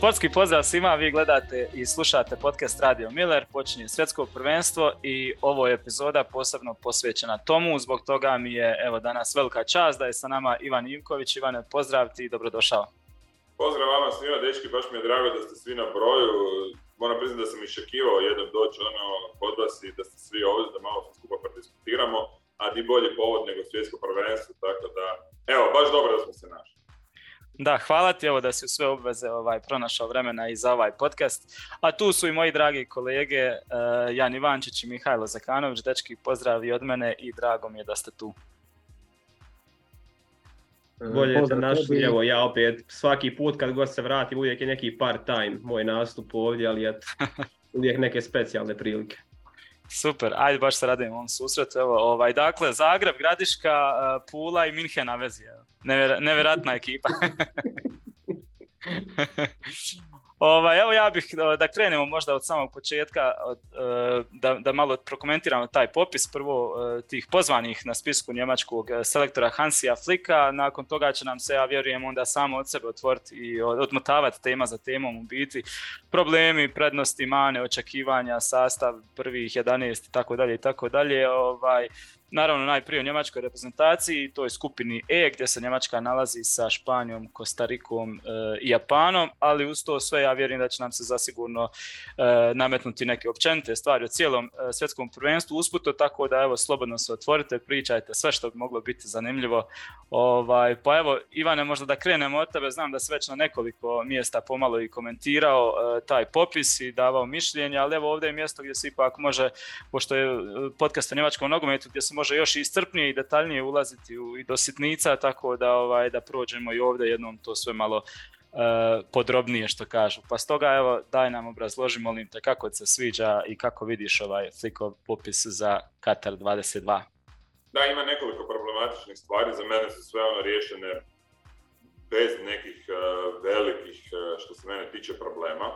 Sportski pozdrav svima, vi gledate i slušate podcast Radio Miller, počinje svjetsko prvenstvo i ovo je epizoda posebno posvećena tomu, zbog toga mi je evo danas velika čast da je sa nama Ivan Ivković. Ivane, pozdrav ti i dobrodošao. Pozdrav vama svima, dečki, baš mi je drago da ste svi na broju, moram priznati da sam iščekivao jednom doći kod vas i da ste svi ovdje, da malo skupa prediskutiramo, a ti bolji povod nego svjetsko prvenstvo, tako da, evo, baš dobro da smo se našli. Da, hvala ti, evo da si u sve obveze pronašao vremena i za ovaj podcast. A tu su i moji dragi kolege Jan Ivančić i Mihajlo Zakanović. Dečki, pozdrav i od mene i drago mi je da ste tu. Bolje da našli, evo ja opet svaki put kad gost se vrati uvijek je neki part time moj nastup ovdje, ali eto, uvijek neke specijalne prilike. Super, ajde baš se radim ovom susretu. Evo, dakle, Zagreb, Gradiška, Pula i Minhen na vezi. Nevjerojatna ekipa. Evo ja bih da krenemo možda od samog početka, da malo prokomentiramo taj popis. Prvo tih pozvanih na spisku njemačkog selektora Hansija Flika, nakon toga će nam se, ja vjerujem, onda samo od sebe otvoriti i odmotavati tema za temom u biti. Problemi, prednosti, mane, očekivanja, sastav prvih 11 itd. Naravno, najprije u njemačkoj reprezentaciji, toj skupini E, gdje se Njemačka nalazi sa Španijom, Kostarikom i Japanom, ali uz to sve ja vjerujem da će nam se zasigurno nametnuti neke općenite stvari o cijelom svjetskom prvenstvu usputo, tako da evo, slobodno se otvorite, pričajte sve što bi moglo biti zanimljivo. Pa evo, Ivane, možda da krenemo od tebe, znam da si već na nekoliko mjesta pomalo i komentirao taj popis i davao mišljenje, ali evo ovdje je mjesto gdje se ipak može, pošto je podcast o njemačkom nogometu, gdje se može još iscrpnije i detaljnije ulaziti i do sitnica, tako da, da prođemo i ovdje jednom to sve malo podrobnije što kažu. Pa stoga evo, daj nam obrazloži, molim te, kako se sviđa i kako vidiš Flikov popis za Katar 22. Da, ima nekoliko problematičnih stvari, za mene su sve riješene bez nekih velikih, što se mene tiče, problema.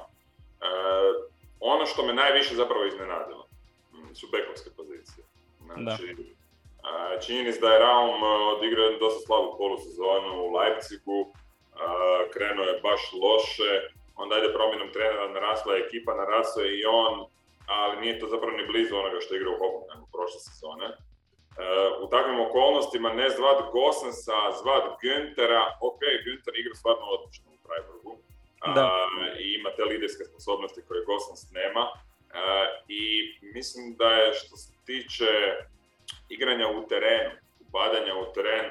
Ono što me najviše zapravo iznenadilo su bekovske pozicije. Znači, činjenica da je Raum odigran dosta slabu polusezonu u Leipzigu, krenuo je baš loše, onda ide promjenom trenera, narasla je ekipa, narasao je i on, ali nije to zapravo ni blizu onoga što je igrao u Hoffmanu prošle sezone. U takvim okolnostima ne zvat Gosensa, zvat Günthera, ok, Günther igra stvarno odlično u Freiburgu i ima te liderske sposobnosti koje Gosens nema. I mislim da je što se tiče igranja u terenu, badanja u teren,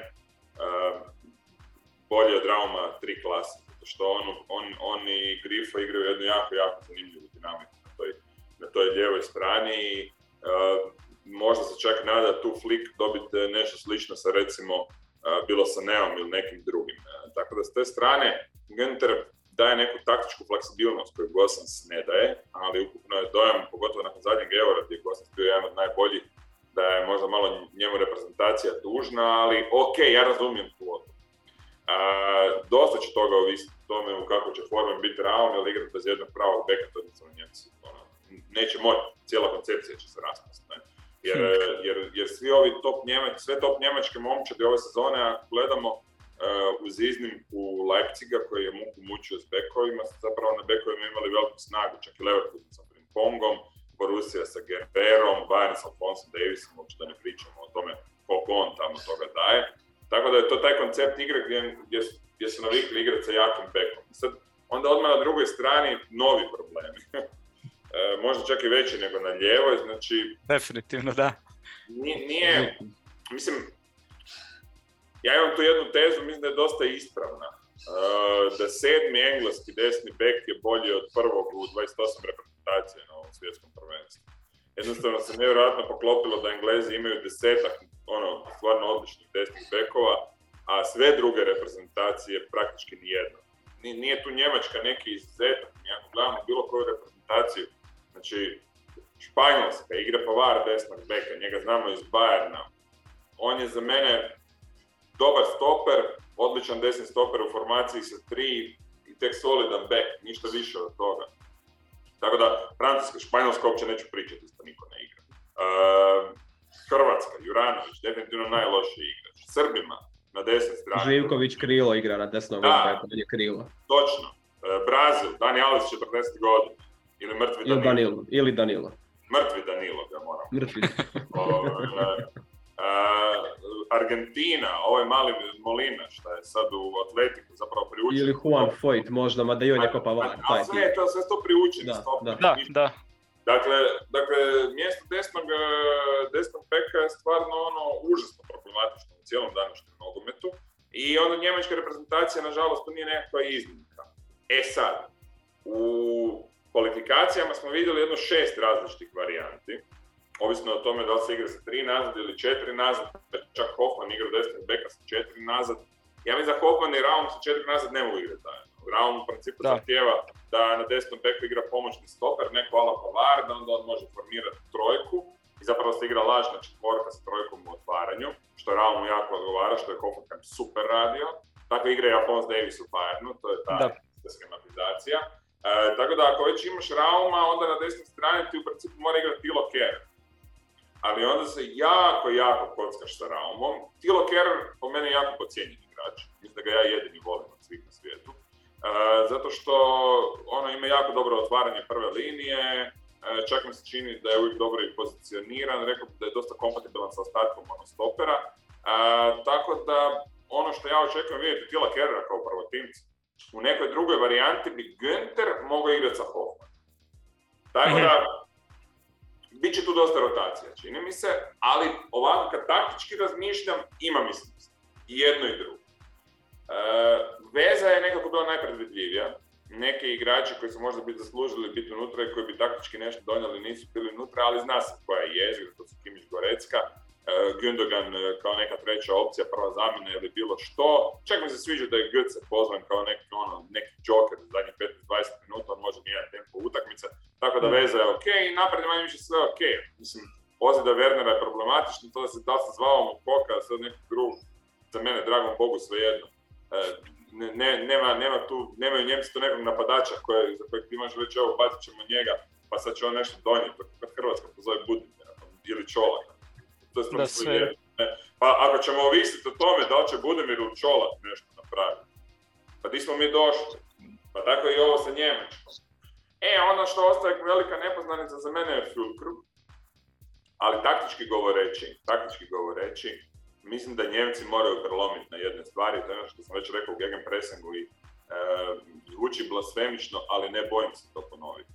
bolje od Rauma tri klase, zato što on i Grifo igraju jednu jako, jako zanimljivu dinamiku na toj lijevoj strani i možda se čak nada tu Flik dobiti nešto slično sa, recimo, bilo sa Neom ili nekim drugim. Tako da s te strane Günther daje neku taktičku fleksibilnost koju Gosens ne daje, ali ukupno je dojam, pogotovo nakon zadnjeg Eura gdje je Gosens bio jedan od najboljih, da je možda malo njemu reprezentacija dužna, ali ok, ja razumijem tu odluku. Dosta će toga ovisiti o tome u kako će forme biti Raum, ali igrati bez jednog pravog beka, to jednostavno Njemci neće moći, cijela koncepcija će se raspasti. Jer svi ovi top njemačke momčadi ove sezone, ako gledamo, uz iznimku Leipziga koji je muku mučio s bekovima, zapravo na bekovima imali veliku snagu, čak i Leverkusen sa Frimpongom, Borussia sa Gerberom, Bayern sa Alfonsom Davisom, uopće da ne pričamo o tome koliko on tamo toga daje. Tako da je to taj koncept igre gdje su navikli igrati sa jakim bekom. Sad, onda odmah na drugoj strani novi problemi. Možda čak i veći nego na ljevoj, znači... Definitivno, da. Nije... Mislim... Ja imam tu jednu tezu, mislim da je dosta ispravna. Da sedmi engleski desni bek je bolji od prvog u 28 reprezentacije na ovom svjetskom prvenstvu. Jednostavno se nevjerojatno poklopilo da Englezi imaju desetak stvarno odličnih desnih bekova, a sve druge reprezentacije praktički nijedna. Nije tu Njemačka neki izuzetak, nijako glavno bilo koju reprezentaciju. Znači, Španjolska igra Pavar desnog beka, njega znamo iz Bayerna. On je za mene dobar stoper, odličan desni stoper u formaciji sa 3 i tek solidan back, ništa više od toga. Tako da, Francuska, Španjolska uopće neću pričati, isto niko ne igra. Hrvatska, Juranović, definitivno najlošiji igrač. Srbima, na desnoj strani. Živković krilo igra na desnom, tako da je krilo. Točno. Brazil, Dani Alves 40 godina, ili mrtvi Danilo. Ili Danilo. Mrtvi Danilo ga moram. Argentina, ovaj mali Molina što je sad u Atletiku zapravo priučen. Ili Juan Foyt možda, mada i on je kao Pavar. A sve to priučen. Da. Dakle, mjesto desnog beka je stvarno ono užasno problematično u cijelom današnjem nogometu. I onda njemačka reprezentacija, nažalost, to nije nekakva iznimka. E sad, u kvalifikacijama smo vidjeli jedno 6 različitih varijanti. Ovisno o tome da li se igra sa 3 nazad ili 4 nazad, čak Hoffman igra desnog beka sa 4 nazad. Ja mislim da Hoffman i Raum sa 4 nazad ne mogu igrati taj. Raum u principu zahtijeva da na desnom beku igra pomoćni stoper, neko ala Pavar, da onda on može formirati trojku. I zapravo se igra lažna četvorka sa trojkom u otvaranju, što Raumu jako odgovara, što je Hoffman super radio. Tako igra i Alphonse Davies u Bayernu, to je ta schematizacija. Tako da ako već imaš Rauma, onda na desnoj strani ti u principu mora igrati Tilo Kehrer. Ali onda se jako kockaš sa Raumom. Tilo Kehrer po meni je jako podcijenjen igrač. Mislim da ga ja jedini volim od svih na svijetu. Zato što ono ima jako dobro otvaranje prve linije, čak mi se čini da je uvijek dobro i pozicioniran, rekao da je dosta kompatibilan sa ostatkom monostopera. Tako da ono što ja očekujem vidjeti Tila Kerera kao prvotimca. U nekoj drugoj varijanti bi Günther mogao igrati sa Hoffman. Tako da, bit će tu dosta rotacija, čini mi se, ali ovako kad taktički razmišljam, ima mislivost. I jedno i drugo. Veza je nekako bila najpredvidljivija. Neki igrači koji su možda bi zaslužili biti unutra i koji bi taktički nešto donijeli nisu bili unutra, ali zna se koja je jezgra, to su Kimmich, Goretzka, Gündogan kao neka treća opcija, prva zamjena ili bilo što. Čak mi se sviđa da je Götze pozvan kao neki joker u zadnjih 15-20 minuta, on može mijenjati tempo utakmice, tako da veza je ok i napred manje više sve ok. Mislim, ozljeda Wernera je problematično, to da se zvao mu Koka, sad neki drug, za mene, dragom Bogu, svejedno. Nemaju Njemci tu nekog napadača za kojeg ti imaš već, evo, bacit ćemo njega, pa sad će on nešto donijeti, kad Hrvatska pozove Budimira ili Čolak. To je stvarno slijedno. Pa ako ćemo ovisiti o tome da li će Budimir ili Čolak nešto napraviti, pa di smo mi došli, pa tako i ovo sa Njemačkom. Ono što ostaje velika nepoznanica za mene je Fulkrug, ali taktički govoreći, mislim da Njemci moraju prelomiti na jedne stvari, to je ono što sam već rekao u gegenpressingu i zvuči blasfemično, ali ne bojim se to ponoviti.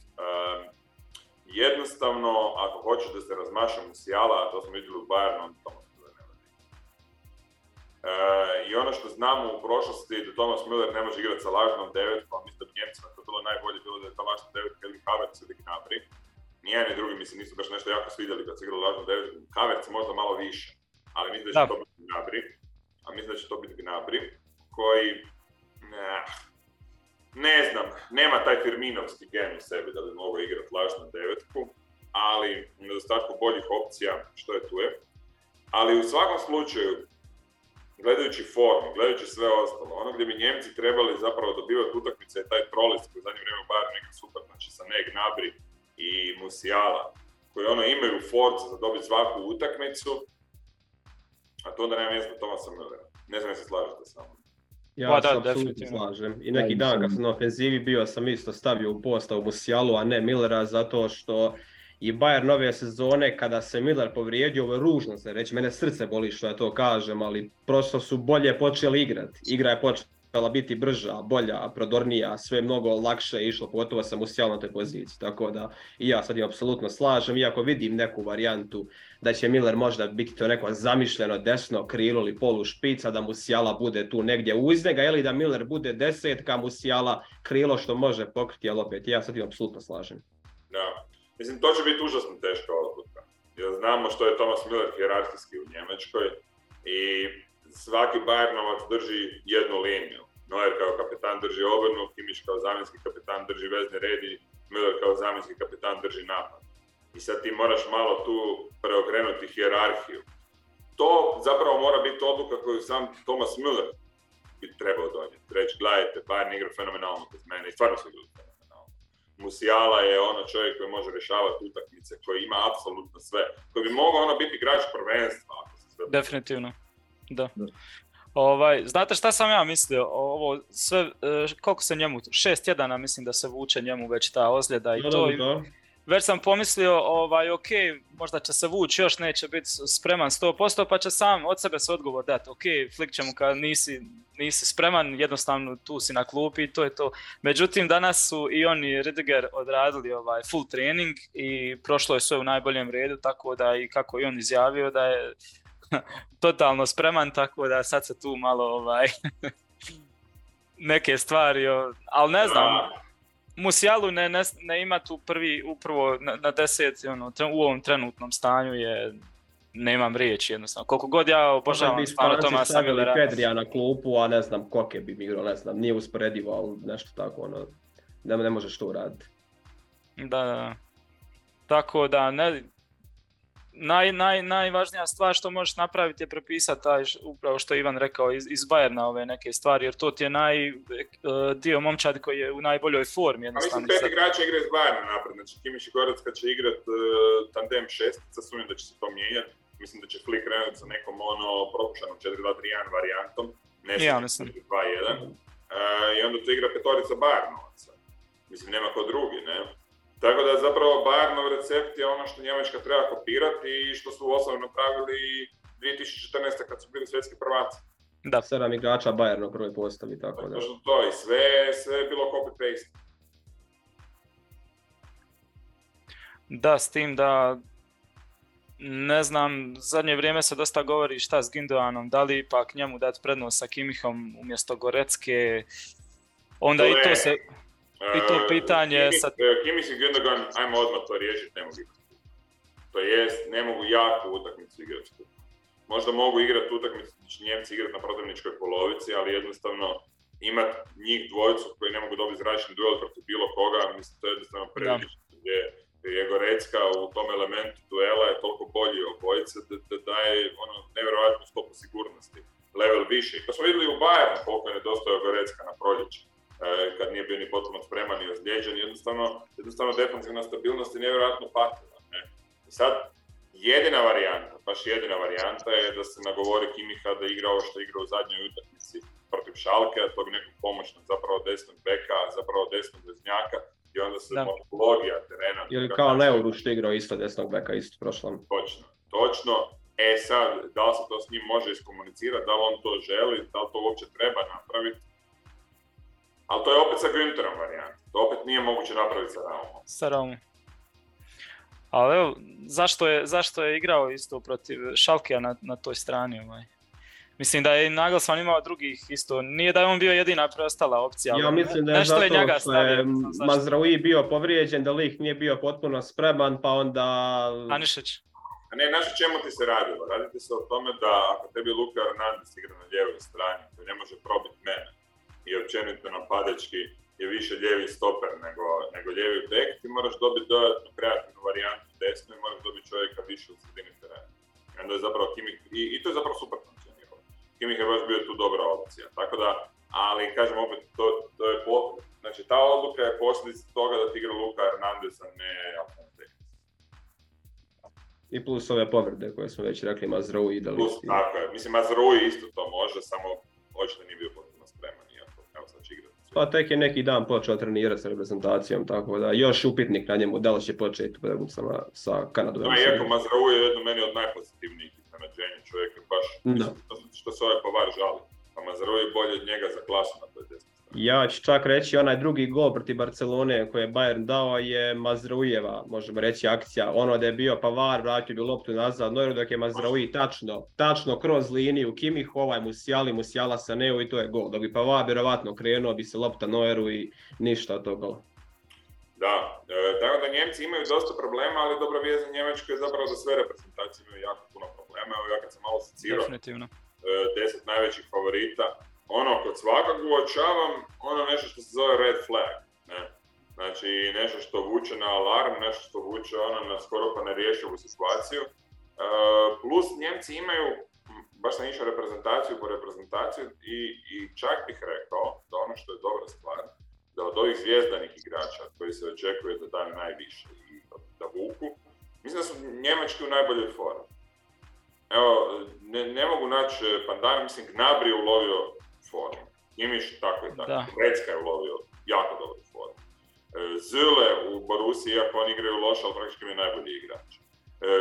Jednostavno, ako hoćeš da se razmaša Musiala, a to smo vidjeli u Bayernu, onda Thomas Müller ne može igrati. I ono što znamo u prošlosti, da Thomas Müller ne može igrati sa lažnom devetkom, mislim da bi Njemcima to bilo najbolje bilo da je ta lažna devetka ili Havertz ili Gnabri. Nijedan i drugi mi se nisu baš nešto jako svidjeli kad se igrali lažnom devetkom. Havertz je možda malo više. Ali mislim da će to biti Gnabri, koji, ne znam, nema taj firminovski gen u sebi da bi mogao igrati lažnu devetku, ali u nedostatku boljih opcija, što je tu je. Ali u svakom slučaju, gledajući formu, gledajući sve ostalo, ono gdje bi Njemci trebali zapravo dobivati utakmice je taj trolist koji u zadnje vrijeme u Bayernu igra super, znači Sané, Gnabri i Musiala, koji ono imaju forcu za dobiti svaku utakmicu, a to onda nema mjesta Thomasa Müllera. Ne znam da se slažete sa mnom. Ja se apsolutno slažem. I neki dan kad sam na ofenzivi bio sam isto stavio u postavu Musialu, a ne Müllera, zato što i Bayern ove sezone kada se Müller povrijedio, ovo je ružno se reći, mene srce boli što ja to kažem, ali prosto su bolje počeli igrati. Igra je počela biti brža, bolja, prodornija, sve mnogo lakše je išlo, pogotovo sam Musialu na toj poziciji. Tako da i ja sad je apsolutno slažem, iako vidim neku varijantu da će Müller možda biti to neko zamišljeno desno krilo ili polu špica, da Musiala bude tu negdje uz njega, ili da Müller bude desetka, Musiala krilo što može pokriti, ali opet ja sad im apsolutno slažem. Da, mislim to će biti užasno teška odluka, jer znamo što je Thomas Müller hijerarhijski u Njemačkoj i svaki Bayernovac drži jednu liniju. Neuer kao kapetan drži obrnu, Kimmich kao zamjenski kapetan drži vezni red i Müller kao zamjenski kapetan drži napad. I sad ti moraš malo tu preokrenuti hijerarhiju. To zapravo mora biti odluka koju sam Thomas Müller bi trebao donijeti. Reći, gledajte, Bayern igra fenomenalno bez mene i stvarno su igrali fenomenalno. Musiala je ono čovjek koji može rješavati utakmice, koji ima apsolutno sve. Koji bi mogao biti igrač prvenstva. Definitivno, da. Znate šta sam ja mislio? Ovo sve, koliko se njemu, 6-1 mislim da se vuče njemu već ta ozljeda i to. Da. Već sam pomislio, ok, možda će se vući, još neće biti spreman 100%, pa će sam od sebe se odgovor dati. Ok, Flik će mu kad nisi spreman, jednostavno tu si na klupi i to je to. Međutim, danas su i oni Rüdiger odradili full trening i prošlo je sve u najboljem redu, tako da i kako je on izjavio da je totalno spreman, tako da sad se tu malo neke stvari, ali ne znam. Musialu ne ima tu prvi, upravo na 10, u ovom trenutnom stanju je, nemam riječi jednostavno. Koliko god ja obožavam stvarno Tomasa Müllera. Pedrija na klupu, a ne znam koliko bi igrao, ne znam, nije usporedivo, ali nešto tako, ne možeš to raditi. Da. Tako da, najvažnija stvar što možeš napraviti je prepisati taj, upravo što je Ivan rekao, iz Bayerna ove neke stvari, jer to ti je dio momčad koji je u najboljoj formi. A mislim, 5 igrača igra iz Bayerna napred, znači Kimmich i Goretzka će igrati tandem šestica, sumnjam da će se to mijenjati. Mislim da će Flick krenuti sa nekom propušenom 4-2-3-1 varijantom, nešto 4-2-1, i onda tu igra petorica Bayernovaca. Mislim, nema ko drugi, ne? Tako da zapravo Bayernov recept je ono što Njemačka treba kopirati i što su osobno napravili 2014. kad su bili svjetski prvaci. Da, 7 igrača Bayernov broj postavi, tako da. Točno to i sve je bilo copy-paste. Da, s tim da, ne znam, zadnje vrijeme se dosta govori šta s Gündoganom, da li ipak njemu dati prednost sa Kimmichom umjesto Goretzke, onda to i to se... I to pitanje... Kimmich i Gündogan, ajmo odmah to riješiti, ne mogu igrati. To jest, ne mogu jaku utakmicu igrati. Možda mogu igrati utakmicu, znači Njemci igrati na protivničkoj polovici, ali jednostavno imati njih dvojicu koji ne mogu dobiti zračni duel protiv bilo koga, mislim, to je jednostavno previše. Je Goretzka u tom elementu duela je toliko bolji obojica da daje nevjerojatnu stopu sigurnosti, level više. I to smo vidjeli u Bayernu koliko je nedostajao Goretzka na proljeće. Kad nije bio ni potpuno spreman i ozlijeđen, jednostavno defensivna stabilnost je nevjerojatno patila. Ne? I sad, jedina varijanta je da se nagovori Kimmicha da igra ovo što igra u zadnjoj utakmici protiv Schalke, tog nekog pomoćnog, zapravo desnog beka, zapravo desnog veznjaka, i onda se patologija terena... Ili kao Neuer što igrao isto desnog beka, isto prošlom. Točno. Sad, da li se to s njim može iskomunicirati, da li on to želi, da li to uopće treba napraviti, ali to je opet sa Günterom varijant. To opet nije moguće napraviti sa Raumom. Sa Raumom. Ali evo, zašto je igrao isto protiv Schalkea na toj strani? Mislim da je Nagelsmann imao drugih isto. Nije da je on bio jedina preostala opcija. Ja mislim da je zato što je Mazraoui bio povrijeđen, da Lik nije bio potpuno spreman, pa onda... Anišić. A ne, znaš o čemu ti se radilo? Radite se o tome da ako tebi Luka Hernandez igra na lijevoj strani, to ne može probiti mene. I općenito napadački je više lijevi stoper nego lijevi bek, ti moraš dobiti dodatnu kreativnu varijantu desno i moraš dobiti čovjeka više u sredini terena. I onda je zapravo Kimmich, i to je zapravo super funkcioniralo. Kimmich je baš bio tu dobra opcija, tako da, ali kažem opet, to je znači ta odluka je posljedica toga da ti igra Luka Hernandez, a ne Alfontex. I plus ove povrede koje smo već rekli, Mazraoui i Dalisi. Plus, tako je, mislim Mazraoui isto to može, samo očito nije bio potpuno spreman. Pa tek je neki dan počeo trenirati sa reprezentacijom, tako da još upitnik na njemu, da li će početi sa Kanadom. No, iako Mazraoui je jedno meni od najpozitivnijih iznenađenja čovjeka, baš što se ovaj Pavar žali. Pa Mazraoui bolje od njega za klasu na toj desnoj strani. Ja ću čak reći, onaj drugi gol protiv Barcelone koji je Bayern dao je Mazrauijeva, možemo reći, akcija. Ono da je bio Pavar, vratio bi loptu nazad, no jer dok je Mazraoui tačno kroz liniju Kimmich, ovaj Musiala Sanéu i to je gol. Dok bi Pavar vjerovatno krenuo, bi se lopta Neueru i ništa od toga. Da, tako da Njemci imaju dosta problema, ali dobra vijest za Njemačku je zapravo za sve reprezentacije imaju jako puno problema. Evo ja kad sam malo secirao. Definitivno. 10 najvećih favorita, kod svakog uočavam nešto što se zove red flag, ne? Znači nešto što vuče na alarm, nešto što vuče na skoro pa nerješivu situaciju, plus Njemci imaju, baš sam išao reprezentaciju po reprezentaciju i čak bih rekao da ono što je dobra stvar, da od ovih zvijezdanih igrača koji se očekuje da daju najviše i da vuku, mislim da su Njemački u najboljoj formi. Evo, ne mogu naći Pandana, mislim Gnabri je ulovio formu. Kimmich tako i tako, Goretzka je ulovio jako dobru formu. Zule u Borussiji, iako on igraju loše, ali praktički je najbolji igrač.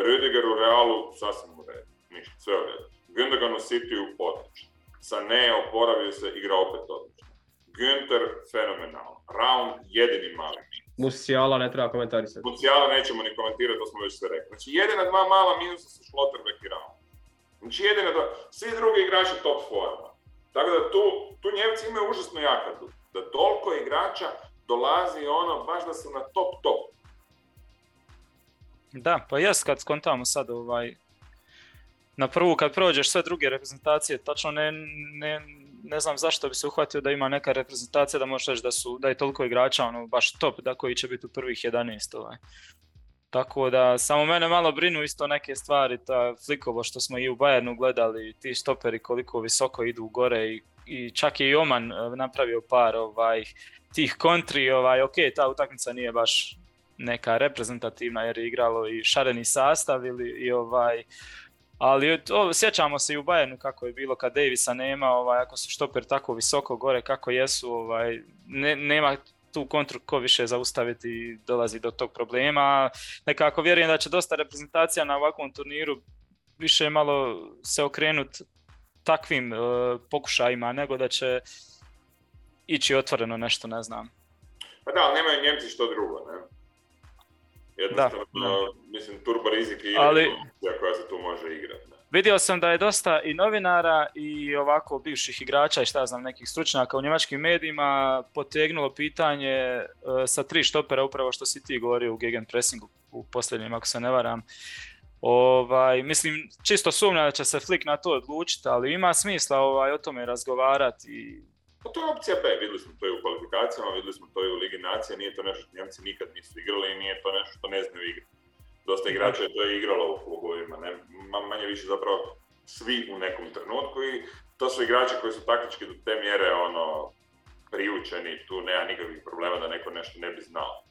Rüdiger u Realu sasvim u redu, ništa, sve u redu. Gündogan u Cityu odlično. Sané oporavio se, igra opet odlično. Günther fenomenalno. Raum jedini mali. Musiala ne treba komentarisati. Musiala nećemo ni komentirati, to smo već sve rekli. Znači jedina dva mala minusa su Schlotterbeck i Raum. Znači jedina dva, svi drugi igrači top forma. Tako da tu Njemci imaju užasno jakadu. Da toliko igrača dolazi ono, baš da su na top. Da, pa jes kad skontamo sad na prvu kad prođeš sve druge reprezentacije, tačno ne znam zašto bi se uhvatio da ima neka reprezentacija da možeš reći da je toliko igrača ono baš top da koji će biti u prvih 11. Tako da samo mene malo brinu isto neke stvari, ta Flikovo što smo i u Bayernu gledali, ti štoperi koliko visoko idu gore i čak je i Oman napravio par tih kontri, ok, ta utakmica nije baš neka reprezentativna jer je igralo i šareni sastav ali sjećamo se i u Bayernu kako je bilo kad Davisa nema, ako su štoper tako visoko gore kako jesu, nema tu kontru ko više zaustaviti i dolazi do tog problema. Nekako vjerujem da će dosta reprezentacija na ovakvom turniru više malo se okrenuti takvim pokušajima nego da će ići otvoreno nešto, ne znam. Pa da, ali nemaju Njemci što drugo, ne? Jednostavno, mislim, turbo rizik i igra koja se tu može igrati. Vidio sam da je dosta i novinara i ovako bivših igrača i šta znam nekih stručnjaka u njemačkim medijima potegnulo pitanje sa tri štopera, upravo što si ti govorio u gegenpressingu u posljednjem, ako se ne varam. Mislim, čisto sumnja da će se Flick na to odlučiti, ali ima smisla o tome razgovarati i... To je opcija B, vidjeli smo to i u kvalifikacijama, vidjeli smo to i u Ligi nacija, nije to nešto što Njemci nikad nisu igrali i nije to nešto što ne znaju igrati. Dosta igrača je to igralo u klubovima, manje više zapravo svi u nekom trenutku i to su igrači koji su taktički do te mjere priučeni, tu nema nikakvih problema da neko nešto ne bi znao.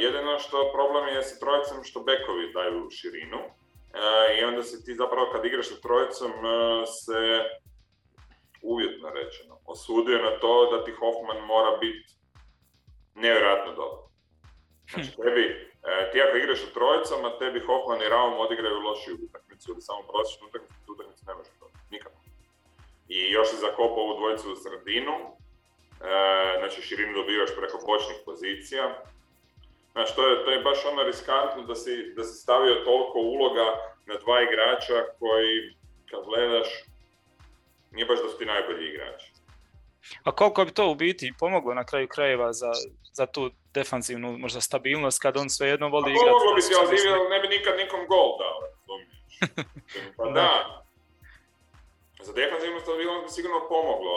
Jedino što problem je sa trojicom što bekovi daju širinu i onda se ti zapravo kad igraš sa trojicom se uvjetno rečeno, osudio na to da ti Hoffman mora biti nevjerojatno dobar. Znači ti ako igraš u trojicama, tebi Hoffman i Raum odigraju lošiju utakmicu ili samo prosječnu utakmicu ne može dobiti, nikako. I još si zakopao ovu dvojicu u sredinu, znači širinu dobivaš preko bočnih pozicija. Znači to je baš riskantno da si stavio toliko uloga na dva igrača koji, kad gledaš, nije baš da su ti najbolji igrači. A koliko bi to u biti pomoglo na kraju krajeva za tu defanzivnu možda stabilnost kad on svejedno voli igrati? Pomoglo bi se ozivio, ali ne bi nikad nikom gol dao. Pa da, za defanzivnu stabilnost bi sigurno pomoglo,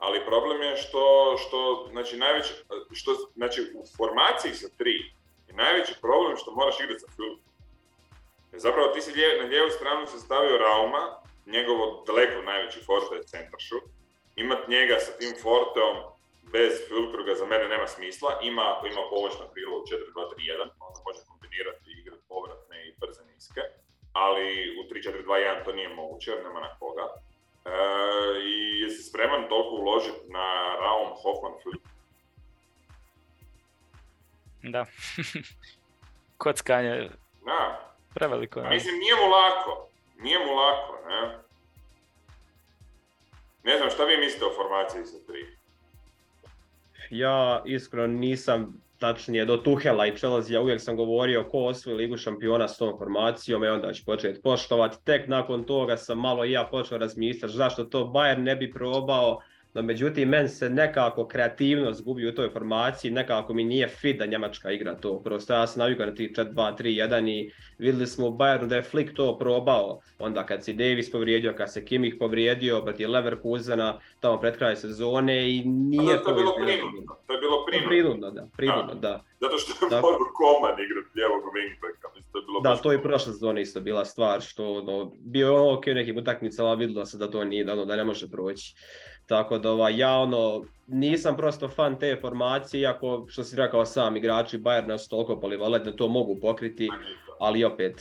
ali problem je što u formaciji sa tri je najveći problem što moraš igrati sa Fulkrugom. Zapravo ti si na lijevu stranu se stavio Rauma, njegovo daleko najveći forte je centaršut. Imat njega sa tim forteom bez Fulkruga za mene nema smisla. Ako ima pomoćno krilo u 4-2-3-1, onda može kombinirati i igrat povratne i brze niske, ali u 3-4-2-1 to nije moguće jer nema na koga. I jesi spreman toliko uložiti na Raum, Hoffman, Fulkrug? Da. Kockanje. Da. Preveliko je. Mislim, nije mu lako, ne? Ne znam, šta vi mislite o formaciji sa 3? Ja iskreno nisam, tačnije do Tuhela i Čelazija, uvijek sam govorio ko osvoji Ligu šampiona s tom formacijom i onda ću početi poštovati. Tek nakon toga sam malo i ja počeo razmišljati zašto to Bayern ne bi probao, no međutim, meni se nekako kreativnost gubi u toj formaciji, nekako mi nije fit da Njemačka igra to. Prosto ja sam navikao na 4-2-3-1 i vidjeli smo u Bayernu da je Flick to probao. Onda kad se Davis povrijedio, kad se Kimmich povrijedio, protiv Leverkusena, tamo pred kraj sezone i nije to izgledalo. To je bilo prinudno. Zato što je Pavar Koman igrao ljevog wingbacka. Da, to je i prošle sezone isto bila stvar, što bio je ok u nekim utakmicama, vidjelo se da to nije, da ne može proći. Tako da ja nisam prosto fan te formacije, iako što si rekao sam, igrači Bayerna su toliko polivalentni da to mogu pokriti, ali opet.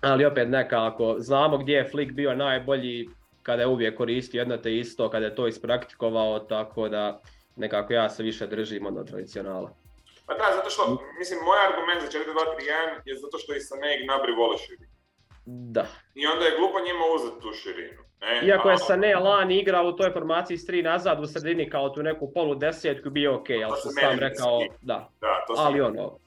ali opet nekako znamo gdje je Flick bio najbolji kada je uvijek koristio jedno te isto, kada je to ispraktikovao, tako da nekako ja se više držim od tradicionala. Pa da, zato što, mislim, moj argument za 4-2-3-1 je zato što i Sané i Gnabri vole širinu. Da. I onda je glupo njima uzeti tu širinu. Ne? Iako je Sané lani igrao u toj formaciji s 3 nazad u sredini kao tu neku polu desetku, bio ok, ali sam sam rekao, da to ali ono...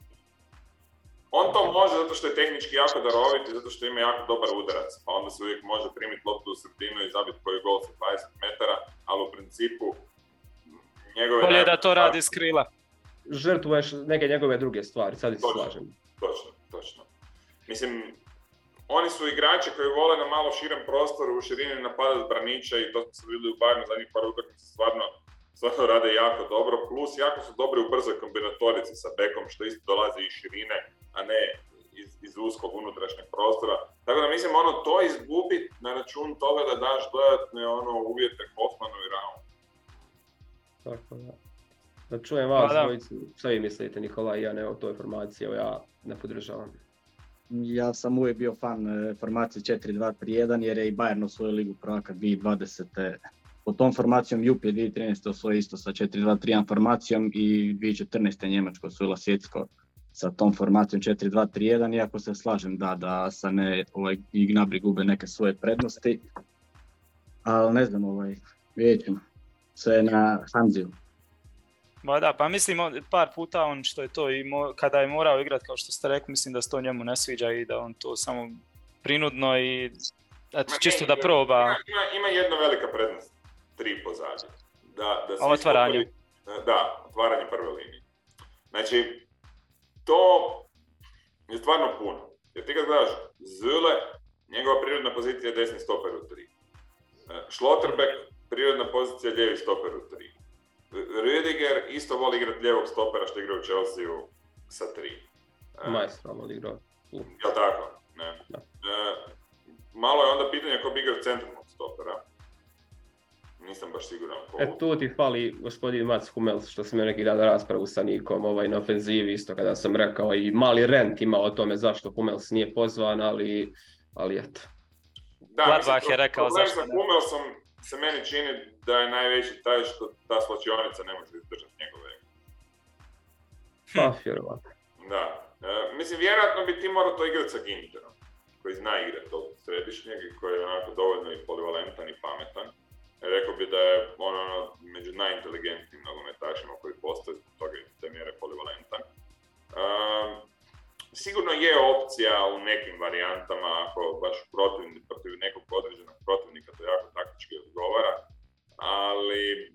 On to može zato što je tehnički jako darovit i zato što ima jako dobar udarac, pa onda se uvijek može primiti loptu u sredinu i zabiti koji gol sa 20 metara, ali u principu njegove... Bolje da to radi s krila. Žrtvuješ neke njegove druge stvari, sad se slažem. Točno. Mislim, oni su igrači koji vole na malo širem prostoru u širini napadati braniča i to su vidjeli u Bayernu zadnjih par utakmica stvarno rade jako dobro, plus jako su dobri u brzoj kombinatorici sa bekom, što isto dolazi iz širine, a ne iz uskog unutrašnjeg prostora. Tako da mislim, ono to izgubiti na račun toga da daš dodatne ono uvjete Hoffmanu i Raumu. Tako da. Da čujem vas, što vi mislite, Nikola i ja ne o toj formaciji, ja ne podržavam. Ja sam uvijek bio fan formacije 4-2-3-1 jer je i Bayern osvojio Ligu prvaka 2020. Po tom formacijom Jupp je 2013. osvojio isto sa 4-2-3-1 formacijom i 2014. Njemačko osvojila svjetsko sa tom formacijom 4-2-3-1, iako se slažem da Sané i Gnabri gube neke svoje prednosti, ali ne znam, vidjet ćemo, sve na Hansjiju. Ba da, pa mislim par puta on što je to i kada je morao igrati kao što ste rekli, mislim da se to njemu ne sviđa i da on to samo prinudno i čisto da proba. Ima jedna velika prednost, 3 pozadnje. Da otvaranje. Otvaranje prve linije. Znači, to je stvarno puno. Jer ti kad gledaš Zule, njegova prirodna pozicija je desni stoper u 3. Schlotterbeck, prirodna pozicija je ljevi stoper u 3. Rüdiger isto voli igrati ljevog stopera što igra u Chelsea sa 3. Maestralno igrao. Jel' tako? Ne. Da. Malo je onda pitanje ko bi igrao centralnog stopera. Nisam baš siguran ko. Tu ti fali gospodin Mats Hummels što sam joj neki dan raspravu sa Nikom na ofenzivi isto kada sam rekao i mali rent ima o tome zašto Hummels nije pozvan, ali eto. Gladbach je rekao zašto ne. Hummelsom se meni čini da je najveći taj što ta slačionica ne može izdržati njegove ego. Pa, vjerovatno. Da. Mislim, vjerojatno bi ti morao to igrati sa Günterom, koji zna igrati tog središnjeg i koji je onako dovoljno i polivalentan i pametan. Rekao bi da je ono među najinteligentnim nogometašima koji postoje zbog toga i te mjere polivalentan. Sigurno je opcija u nekim varijantama, ako baš protiv nekog određenog protivnika to jako taktički odgovara, ali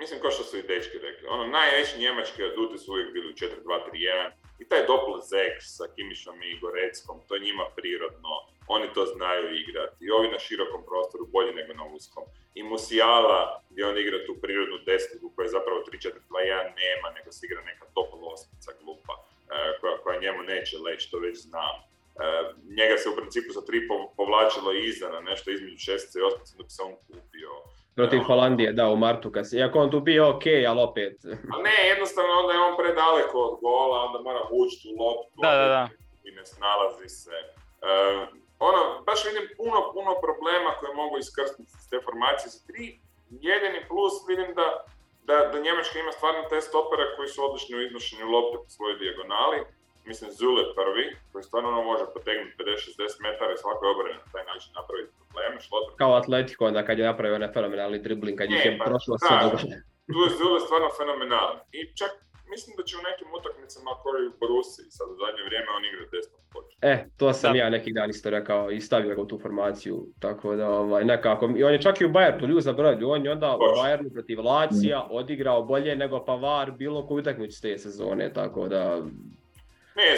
mislim kao što su i dečki rekli, ono najveći njemački aduti su uvijek bili u 4-2-3-1 i taj doppelzek sa Kimmichom i Goreckom, to je njima prirodno, oni to znaju igrati i ovi na širokom prostoru bolji nego na uskom. I Musiala gdje on igra tu prirodnu desniku koja je zapravo 3-4-2-1 nema, nego se igra neka doppel osmica glupa. Koja njemu neće leći, to već znam. Njega se u principu za 3 povlačilo iza na nešto između 6 i 8 dok se on kupio. Protiv Holandije, da, u martu kad se, iako on tu bio ok, ali opet... A ne, jednostavno onda je on predaleko od gola, onda mora vući tu loptu i ne snalazi se. Baš vidim puno problema koje mogu iskrsniti s te formacije s 3. Jedini plus vidim da Njemačka ima stvarno te stopere koji su odlični u iznošenju lopte po svojoj dijagonali. Mislim, Zule prvi, koji stvarno može potegnuti 50-60 metara i svakoj obrani na taj način napraviti probleme. Šlotterbeck. Kao Atletico onda kad je napravio onaj fenomenalni dribling, kad ih je prošlo sve dobro. Tu je Zule stvarno fenomenalno. I čak mislim da će u nekim utakmicama koji u Borusiji, sad u zadnje vrijeme on igra desno počet. To sam ja nekih dan isto rekao i stavio ga u tu formaciju, tako da nekako, i on je čak i u Bayernu, ljudi zaboravili, on je onda u Bayernu protiv Lazija odigrao bolje nego Pavar bilo koju utakmicu s te sezone, tako da... Ne,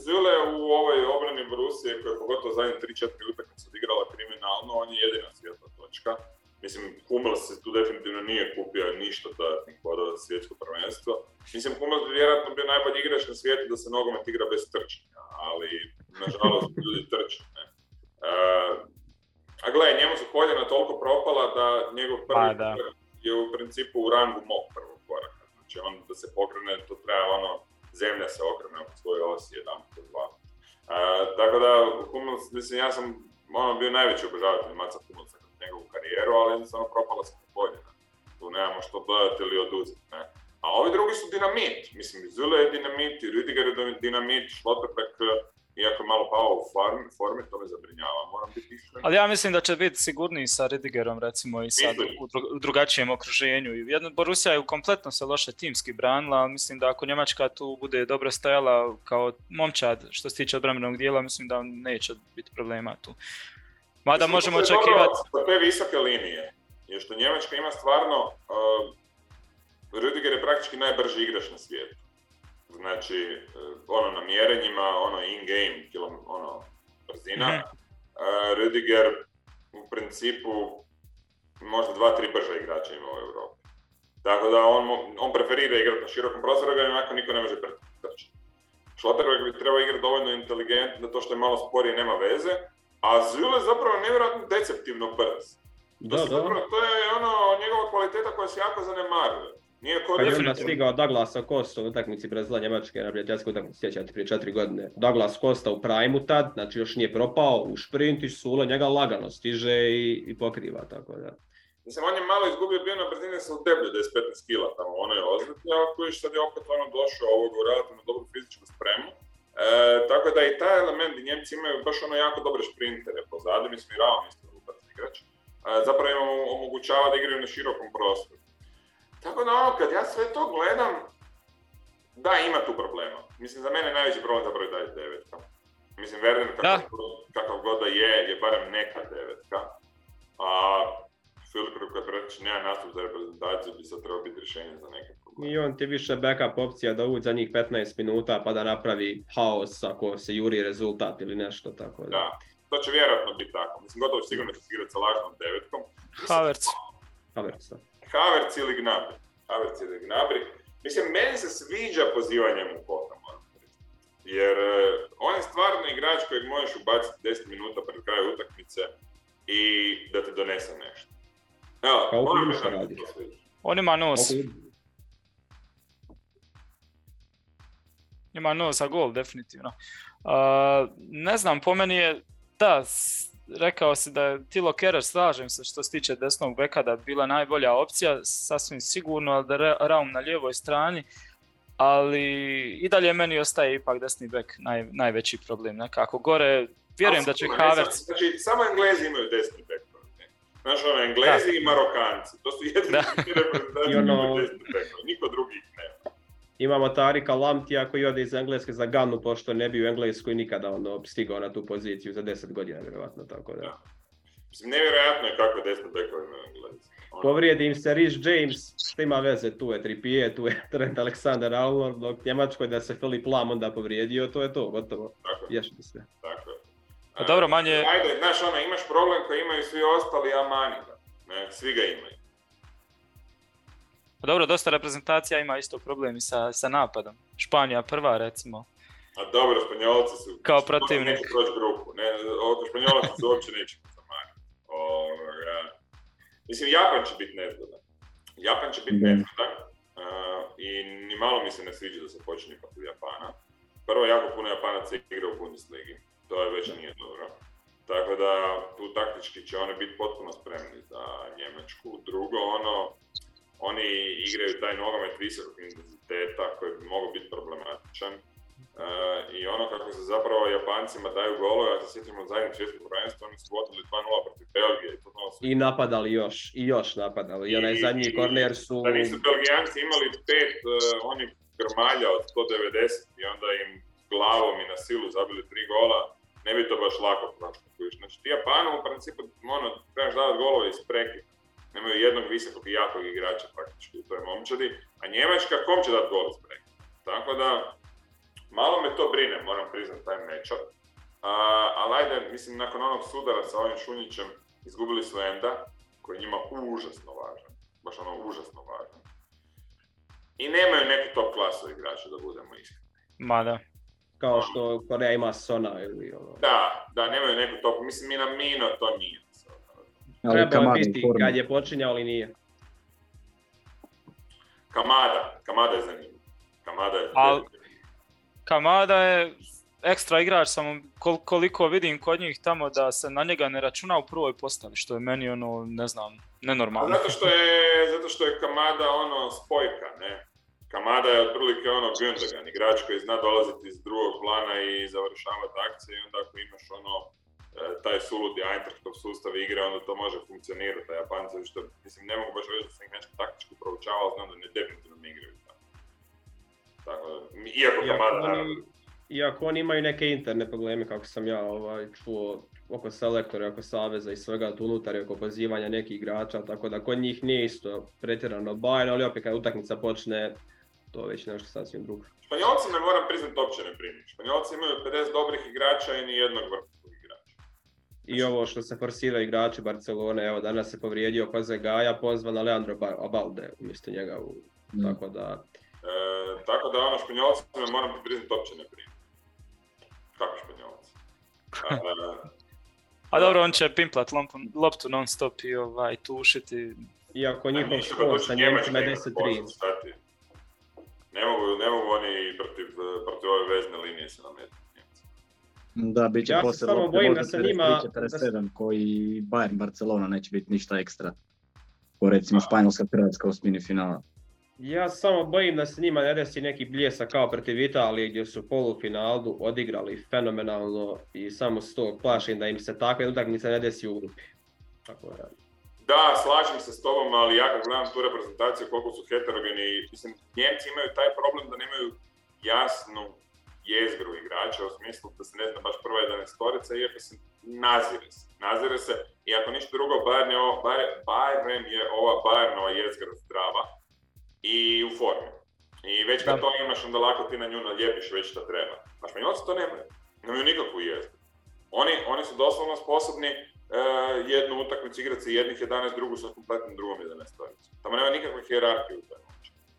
Zule u ovoj obrani Borusije, koja je pogotovo zadnje 3-4 utakmice odigrala kriminalno, on je jedina svjetla točka. Mislim, Hummels se tu definitivno nije kupio ništa dodatnih bodova za svjetsko prvenstvo. Mislim, Hummels bi vjerojatno bio najbolji igrač na svijetu da se nogomet igra bez trčanja, ali nažalost ljudi trče. A gledaj, njemu su koljena toliko propala da njegov prvi korak je u principu u rangu mog prvog koraka. Znači, on da se pokrene, to treba zemlja se okrene po svojoj osi, jedan po dva. Tako da, Hummels, mislim, ja sam ono, bio najveći obožavatelj Maca Hummelsa kroz njegovu karijeru, ali jednostavno propala sam godina. Tu nemamo što dodati ili oduzeti, ne. A ovi drugi su dinamit, mislim, Zule je dinamit, Rüdiger je dinamit, Schlotterbeck, iako je malo pao u formi, to me zabrinjava, moram biti iskren. Ali ja mislim da će biti sigurniji sa Rüdigerom, recimo, i sad u drugačijem okruženju. Borussia je kompletno se loše timski branila, ali mislim da ako Njemačka tu bude dobro stajala kao momčad, što se tiče obrambenog dijela, mislim da neće biti problema tu. Mada mislim, možemo očekivati... Dobro, to je visoke linije, jer što Njemačka ima stvarno... Rüdiger je praktički najbrži igrač na svijetu. Znači, ono na mjerenjima, ono in-game, ono brzina. Rüdiger u principu možda 2-3 brža igrača ima u Europi. Tako da on preferira igrati na širokom prostoru, jer onako niko ne može pretrčati. Schlotterbeck bi trebao igrati dovoljno inteligentno, da to što je malo sporije nema veze, a Zule je zapravo nevjerojatno deceptivno brz. To je ono njegova kvaliteta koja se jako zanemaruje. Pa je onda stigao Douglas Costa u utakmici Brazila Njemačke na prijateljskoj utakmici, sjećate prije 4 godine. Douglas Costa u prajmu tad, znači još nije propao u šprintu, Sule njega lagano stiže i pokriva, tako da. Mislim, on je malo izgubio, bio na brzini sa deblju, da je 15 kila tamo, ono je ozljetljao, koji sad je opet ono došao ovog u relativno dobru fizičku spremu. Tako da i taj element, i Njemci imaju baš ono jako dobre šprintere pozadi, mislim i Raum isto dobar igrač. Zapravo im omogućava da igraju na širokom prostoru. Tako da ono, kad ja sve to gledam, da, ima tu problema. Mislim, za mene je najveći problem zapravo je da je devetka. Mislim, Werner kakav god da je barem neka devetka. A Fulkrug kad praktično nema nastup za reprezentaciju, bi sad trebao biti rješenje za neke probleme. I on ti više backup opcija da uđe za njih 15 minuta pa da napravi haos ako se juri rezultat ili nešto tako. Da, to će vjerojatno biti tako. Mislim, gotovo sigurno će se igrati sa lažnom devetkom. Havertz. Havertz ili Gnabri. Mislim, meni se sviđa pozivanjem u kota, moram reći. Jer on je stvarno igrač kojeg možeš ubaciti 10 minuta pred kraju utakmice i da te donese nešto. Evo, moram što radi. On ima nos. Ima nos za gol, definitivno. Ne znam, po meni je... Da, rekao si da je Tilo Kehrer, slažem se što se tiče desnog beka, da je bila najbolja opcija, sasvim sigurno, da je Raum na lijevoj strani, ali i dalje meni ostaje ipak desni bek najveći problem nekako. Gore, vjerujem da će Havertz... Znači, samo Englezi imaju desni bek. Znači, ono, Englezi i Marokanci, to su jedini reprezentacije imaju desni bek, niko drugih nema. Imamo Tarika Lamtija koji ode iz Engleske za Ganu, pošto ne bi u Engleskoj nikada ono stigao na tu poziciju za 10 godina, vjerovatno, tako da. Ja. Mislim, nevjerojatno je kako desno bekovi na Engleskoj. Ono... Povrijedi im se Rhys James, što ima veze, tu je Trippier, tu je Trent Alexander-Arnold, dok Njemačkoj da se Filip Lahm onda povrijedio, to je to, gotovo. Ješli se. Tako je. A dobro, manje... Ajde, znaš, ono, imaš problem koji imaju svi ostali, a mani ga. Svi ga imaju. Pa dobro, dosta reprezentacija ima isto problemi sa napadom. Španija prva, recimo. A dobro, Španjolci su... Kao protivnik. Neće proći grupu, ne? Španjolci su uopće neće zamariti. Mislim, Japan će biti nezgodan. I ni malo mi se ne sviđa da se počne ipak u Japana. Prvo, jako puno Japanaca igra u Bundesligi. To je već nije dobro. Tako da, tu taktički će oni biti potpuno spremni za Njemačku. Drugo, ono... Oni igraju taj nogomet visokog intenziteta koji bi mogao biti problematičan. I ono kako se zapravo Japancima daju golove, ako se sjetimo od zadnjeg svjetskog prvenstva, oni su vodili 2-0 protiv Belgije. I napadali još napadali. I onaj zadnji korner su... Da nisu Belgijanci imali 5 onih grmalja od 190 i onda im glavom i na silu zabili 3 gola, ne bi to baš lako prošlo. Znači ti Japanu u principu trebaš davati golove iz prekida. Nemaju jednog visokog i jakog igrača praktički u toj momčadi, a Njemačka kom će dati gol iz brega. Tako da, malo me to brine, moram priznati, taj match-up. Ali ajde, mislim, nakon onog sudara sa ovim Šunjićem izgubili su Enda, koji je njima užasno važan. Baš ono, užasno važan. I nemaju neku top klasu igrača, da budemo iskreni. Ma da. Kao što Koreja ima Sona ili ono... Da, nemaju neku top, mislim, Minamino to nije. Trebao je biti kad je počinjao, ali nije. Kamada je zanimljiv. Kamada je ekstra igrač, samo koliko vidim kod njih tamo da se na njega ne računa u prvoj postavi, što je meni ono, ne znam, nenormalno. Zato što je Kamada ono spojka, ne? Kamada je otprilike ono Gündogan, igrač koji zna dolaziti iz drugog plana i završavati akcije i onda ako imaš ono taj suludi Eintrachtov sustav igre, onda to može funkcionirati, a Japanci što, mislim, ne mogu baš reći da sam ih nešto taktički proučavao, znam da ne definitivno ne igraju tako. Tako, iako Kamada, naravno. Iako oni imaju neke interne probleme, kako sam ja čuo, oko selektora, oko saveza i svega tu unutar, oko pozivanja nekih igrača, tako da kod njih nije isto pretjerano bajno, ali opet kad utakmica počne, to već nešto sasvim drugo. Španjolci, ne moram priznat, uopće ne primi. Španjolci imaju 50 dobrih igrača i ni jednog vrhunskog igrača. I ovo što se forsira igrači Barcelone, evo danas se povrijedio Jose Gaja, pozvan na Leandro Abalde umjesto njega, tako da... tako da ono, Španjolci, ne moram priznat, uopće ne primi. Kako Španjolci? A dobro, on će pimplat loptu non stop i tušiti. Iako njihov škol sa Njemcima je 10-3. Ne mogu oni protiv ove vezne linije se nametiti Njemci. Da, bit će posle lopte možda 47 koji Bayern Barcelona neće biti ništa ekstra. Ko recimo Španjolska Hrvatska osmini finala. Ja samo bojim da se njima ne desi neki bljesak kao protiv Italije gdje su polufinalu odigrali fenomenalno i samo s tog plašim da im se takve utakmice ne desi u grupi. Da, slažem se s tobom, ali ja kad gledam tu reprezentaciju koliko su heterogeni, mislim, Njemci imaju taj problem da nemaju jasnu jezgru igrača u smislu da se ne zna baš prva 11-orica, iako se nazire se i ako ništa drugo, Bayern je ova Bayernova jezgra zdrava i u formi. I već kad to imaš, onda lako ti na nju naljepiš već šta treba. A Španjolci to nemaju nikakvu jezdu. Oni su doslovno sposobni jednu utakmicu igrati sa jednih 11, drugu sa kompletnom drugom 11-oricom. Tamo nema nikakve hijerarhije u tome.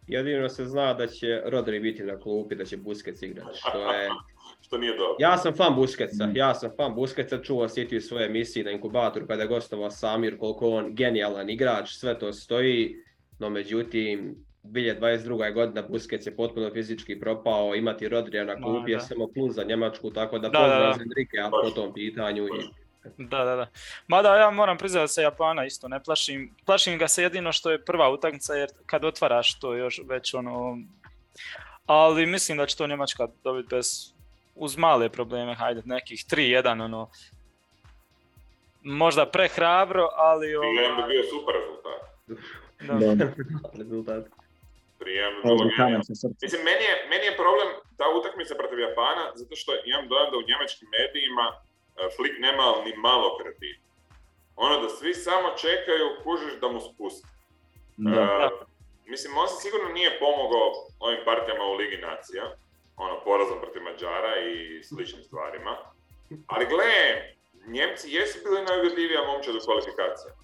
Jedino se zna da će Rodri biti na klupi, da će Busquets igrati, što je... što nije dobro. Ja sam fan Busquetsa, čuo, sjetio u svojoj emisiji na Inkubatoru kada je gostovao Samir, koliko on genijalan igrač, sve to stoji. No međutim, 2022. godina Busquets je potpuno fizički propao, imati Rodrija na klupi je samo plus za Njemačku, tako da pozdrav za Enrike, ali po tom pitanju... Da. Mada ja moram priznati da se Japana isto ne plašim. Plašim ga se jedino što je prva utakmica, jer kad otvaraš to još već ono... Ali mislim da će to Njemačka dobiti bez... uz male probleme, hajde, nekih 3-1 ono... Možda prehrabro, ali... I bio super rezultat. Da. Rezultat. Mislim, meni je problem ta utakmica protiv Japana, zato što imam dojam da u njemačkim medijima Flik nema ni malo kredita. Ono da svi samo čekaju, kužiš da mu spusti. Mislim, on se sigurno nije pomogao ovim partijama u Ligi Nacija, ono porazom protiv Mađara i sličnim stvarima. Ali gle, Njemci jesu bili najuvjerljivija momčad u kvalifikacijama.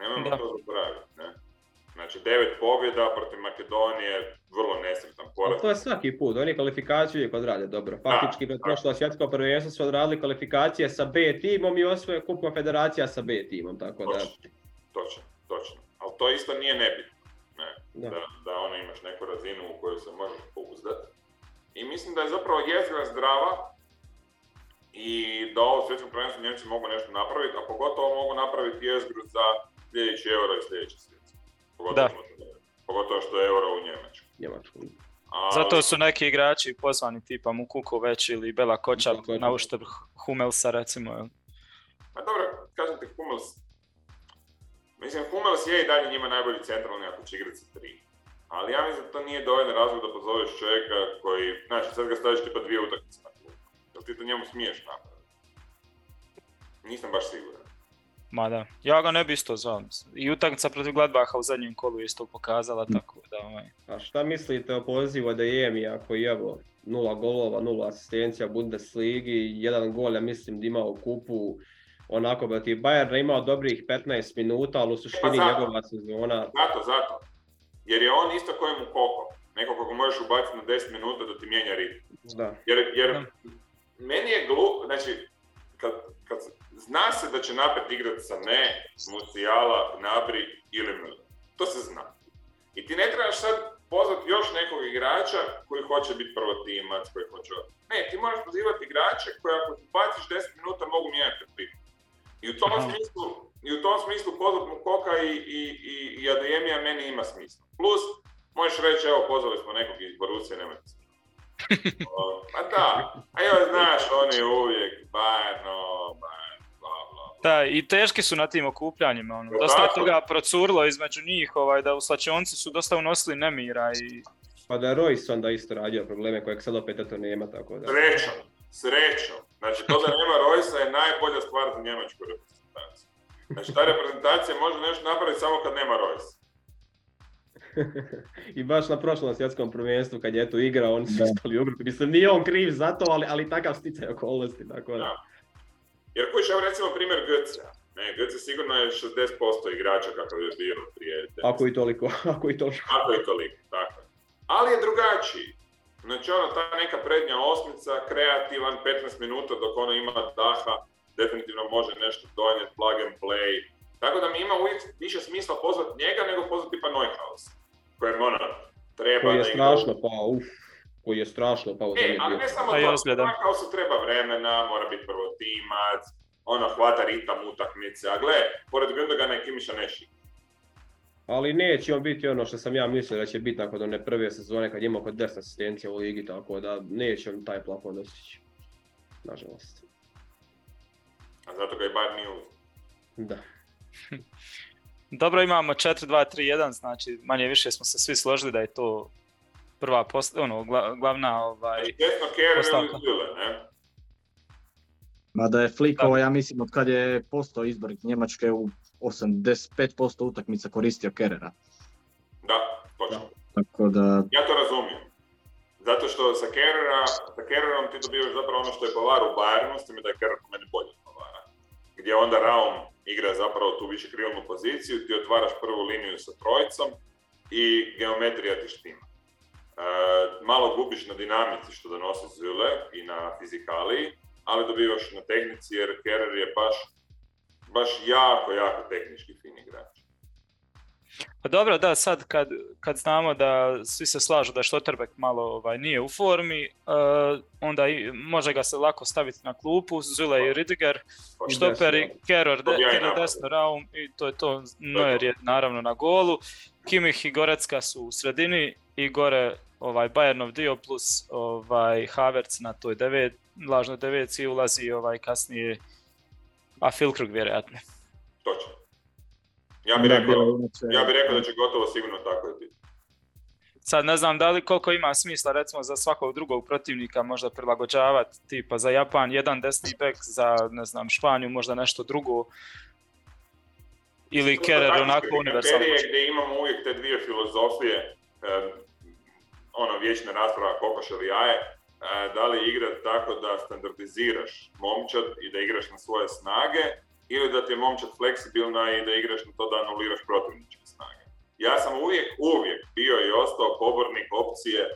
Nemojmo to zaboraviti, ne? Znači, 9 pobjeda protiv Makedonije, vrlo nesretan poraz. To je svaki put, oni kvalifikaciju uvijek odrade dobro. Faktički, pred prošlo svjetsko prvenstvo su odradili kvalifikacije sa B timom i osvoje Kup Konfederacija sa B timom, tako da... Točno. Ali to isto nije nebitno, ne? Da ono imaš neku razinu u kojoj se možeš pouzdati. I mislim da je zapravo jezgra zdrava i da ovo svjetsko prvenstvo Njemci mogu nešto napraviti, a pogotovo mogu napraviti jezgru za sljedeći euro i sljedeći svjetsko. Pogotovo što je euro u Njemačku. Zato su neki igrači pozvani tipa Mukuković ili Bela Kočar na uštrb Humelsa recimo. Pa dobro, kažem ti Hummels. Mislim, Hummels je i dalje njima najbolji centralni ako će igrati sa 3. Ali ja mislim da to nije dovoljan razlog da pozoveš čovjeka koji, znači sad ga staviš tipa 2 utakmice na klubu. Jel ti to njemu smiješ napraviti? Nisam baš siguran. Ma da, ja ga ne bi isto zvao. I utakmica protiv Gladbaha u zadnjem kolu je isto pokazala, tako da... A šta mislite o pozivu Adeyemija koji je 0 golova, 0 asistencija u Bundesligi, 1 gol, ja mislim da imao u kupu, onako protiv Bayerna imao dobrih 15 minuta, ali u suštini njegova sezona... Zato. Jer je on isto koji mu koliko. Neko koga možeš ubaciti na 10 minuta da ti mijenja ritam. Da. Jer meni je glup, znači, kad zna se da će napet igrati Sané, Musiala, Gnabri ili Müller. To se zna. I ti ne trebaš sad pozvati još nekog igrača koji hoće biti prvotimac, koji hoće... Ne, ti moraš pozivati igrače koji ako ti baciš 10 minuta mogu mijenjati ekipu. I u tom smislu pozvat Mukoka i Adeyemija meni ima smisla. Plus, možeš reći, evo, pozvali smo nekog iz Borusije, nemoj ti smisla. Pa da, a joj, znaš, on je uvijek Bayern, bla, bla, bla. Da, i teški su na tim okupljanjima. Ono. Dosta je toga procurlo između njih, da u slačionci su dosta unosili nemira i... Pa da je Royce onda isto radio probleme kojeg sad opet to nema, tako da... Srećom. Znači, to da nema Roysa je najbolja stvar za njemačku reprezentaciju. Znači, ta reprezentacija može nešto napraviti samo kad nema Roysa. I baš na prošlom svjetskom prvenstvu kad je to igrao, oni su ispali u grupi. Mislim, nije on kriv za to, ali takav sticaj okolnosti, tako da. Ja. Jer kojiš, evo recimo primjer Götzea. Ne, Götze sigurno je 60% igrača kakav je bio prije. Ako i toliko, tako. Ali je drugačiji. Znači ono, ta neka prednja osmica, kreativan, 15 minuta dok ono ima daha, definitivno može nešto donijeti, plug and play. Tako da mi ima uvijek više smisla pozvati njega nego pozvati tipa Neuhaus, kojem ona treba... Koji je strašno pao. Ali ne samo to, Neuhausu treba vremena, mora biti prvotimac, ono hvata ritam utakmice, a gle, pored Gündogana i Kimmicha neši. Ali neće on biti ono što sam ja mislio da će biti nakon one prve sezone kad ima oko 10 asistencija u ligi, tako da neće on taj plafon dostići. Nažalost. A zato ga je bar nije uzeti. Da. Dobro, imamo 4-2-3-1, znači manje više smo se svi složili da je to prva glavna postavka. Mada je Flikova, ja mislim, od kad je postao izbornik Njemačke u 85% utakmica koristio Kehrera. Da, točno. Tako da... Ja to razumijem. Zato što sa Kehrerom ti dobivaš zapravo ono što je Pavar u Bayernu, s time da je Kehrer po meni bolje od Pavara. Gdje onda Raum igra zapravo tu više krilnu poziciju, ti otvaraš prvu liniju sa trojicom i geometrija ti štima. Malo gubiš na dinamici što donosi Zule i na fizikaliji, ali dobivaš na tehnici jer Kehrer je baš jako tehnički fin igrač. Pa dobro, da, sad kad znamo da svi se slažu da Schlotterbeck malo nije u formi, onda može ga se lako staviti na klupu, Zule i Rüdiger, Stopper i Kehrer, desno, Raum i to je to. Neuer je naravno na golu, Kimmich i Goretzka su u sredini i gore Bayernov dio plus Havertz na toj lažnoj devetci ulazi kasnije, a Fulkrug vjerojatno. Točno. Ja bih rekao da će gotovo sigurno tako biti. Sad ne znam da li koliko ima smisla recimo za svakog drugog protivnika možda prilagođavati, tipa za Japan jedan desni bek, za Španiju možda nešto drugo. Ili Kehrer onako univerzalno. Gdje imamo uvijek te dvije filozofije, ono vječna rasprava kokoš ili jaje, da li igrati tako da standardiziraš momčad i da igraš na svoje snage, ili da ti je momčad fleksibilna i da igraš na to da anuliraš protivničke snage. Ja sam uvijek bio i ostao pobornik opcije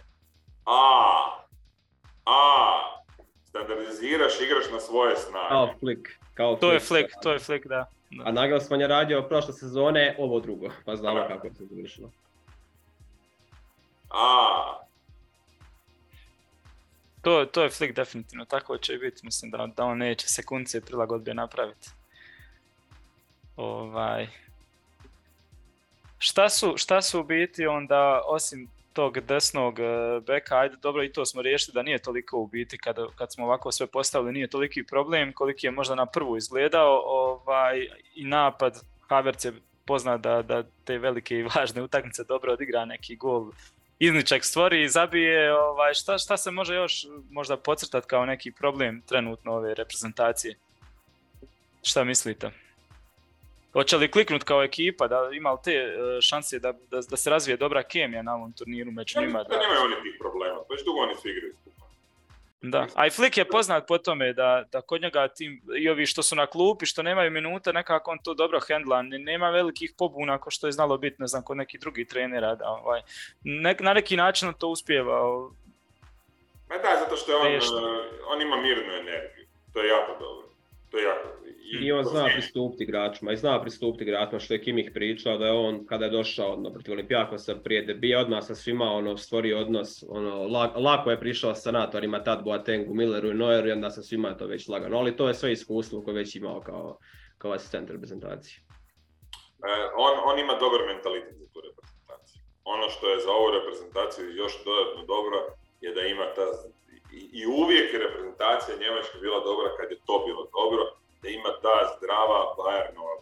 standardiziraš, igraš na svoje snage. To je Flik, da. A Nagelsmann je radio prošle sezone ovo drugo, pa znamo kako se završilo. To je Flik definitivno, tako će biti, mislim da on neće sekundice prilagodbe napraviti. Šta su u biti onda, osim tog desnog beka, ajde dobro i to smo riješili da nije toliko u biti, kad smo ovako sve postavili nije toliki problem koliki je možda na prvu izgledao, i napad Havertz je poznat da te velike i važne utakmice dobro odigra neki gol. Izničak stvori i zabije, šta se može još možda podcrtati kao neki problem trenutno ove reprezentacije? Šta mislite? Hoće li kliknut kao ekipa, da ima li te šanse da se razvije dobra kemija na ovom turniru među njima? Ja, da nemaju oni tih problema, pa još dugo oni se igraju skupa. Da, a i Flik je poznat po tome da kod njega tim i ovi što su na klupi, što nemaju minuta, nekako on to dobro hendla, nema velikih pobuna kao što je znalo biti, ne znam, kod nekih drugih trenera, na neki način on to uspijeva. Zato što on ima mirnu energiju, to je jako dobro. To je jako. I on zna pristupiti igračima, što je Kimmich pričao, da je on kada je došao protiv Olimpijakosa prije debija odmah sa svima stvorio odnos, lako je prišao sa natorima tad Boatengu, Milleru i Neueru i onda sa svima to već lagano, ali to je sve iskustvo koje već imao kao asistent reprezentacije. On ima dobar mentalitet za tu reprezentaciju. Ono što je za ovu reprezentaciju još dodatno dobro je da ima ta i uvijek reprezentacija Njemačka bila dobra kad je to bilo dobro, da ima ta zdrava Bayernova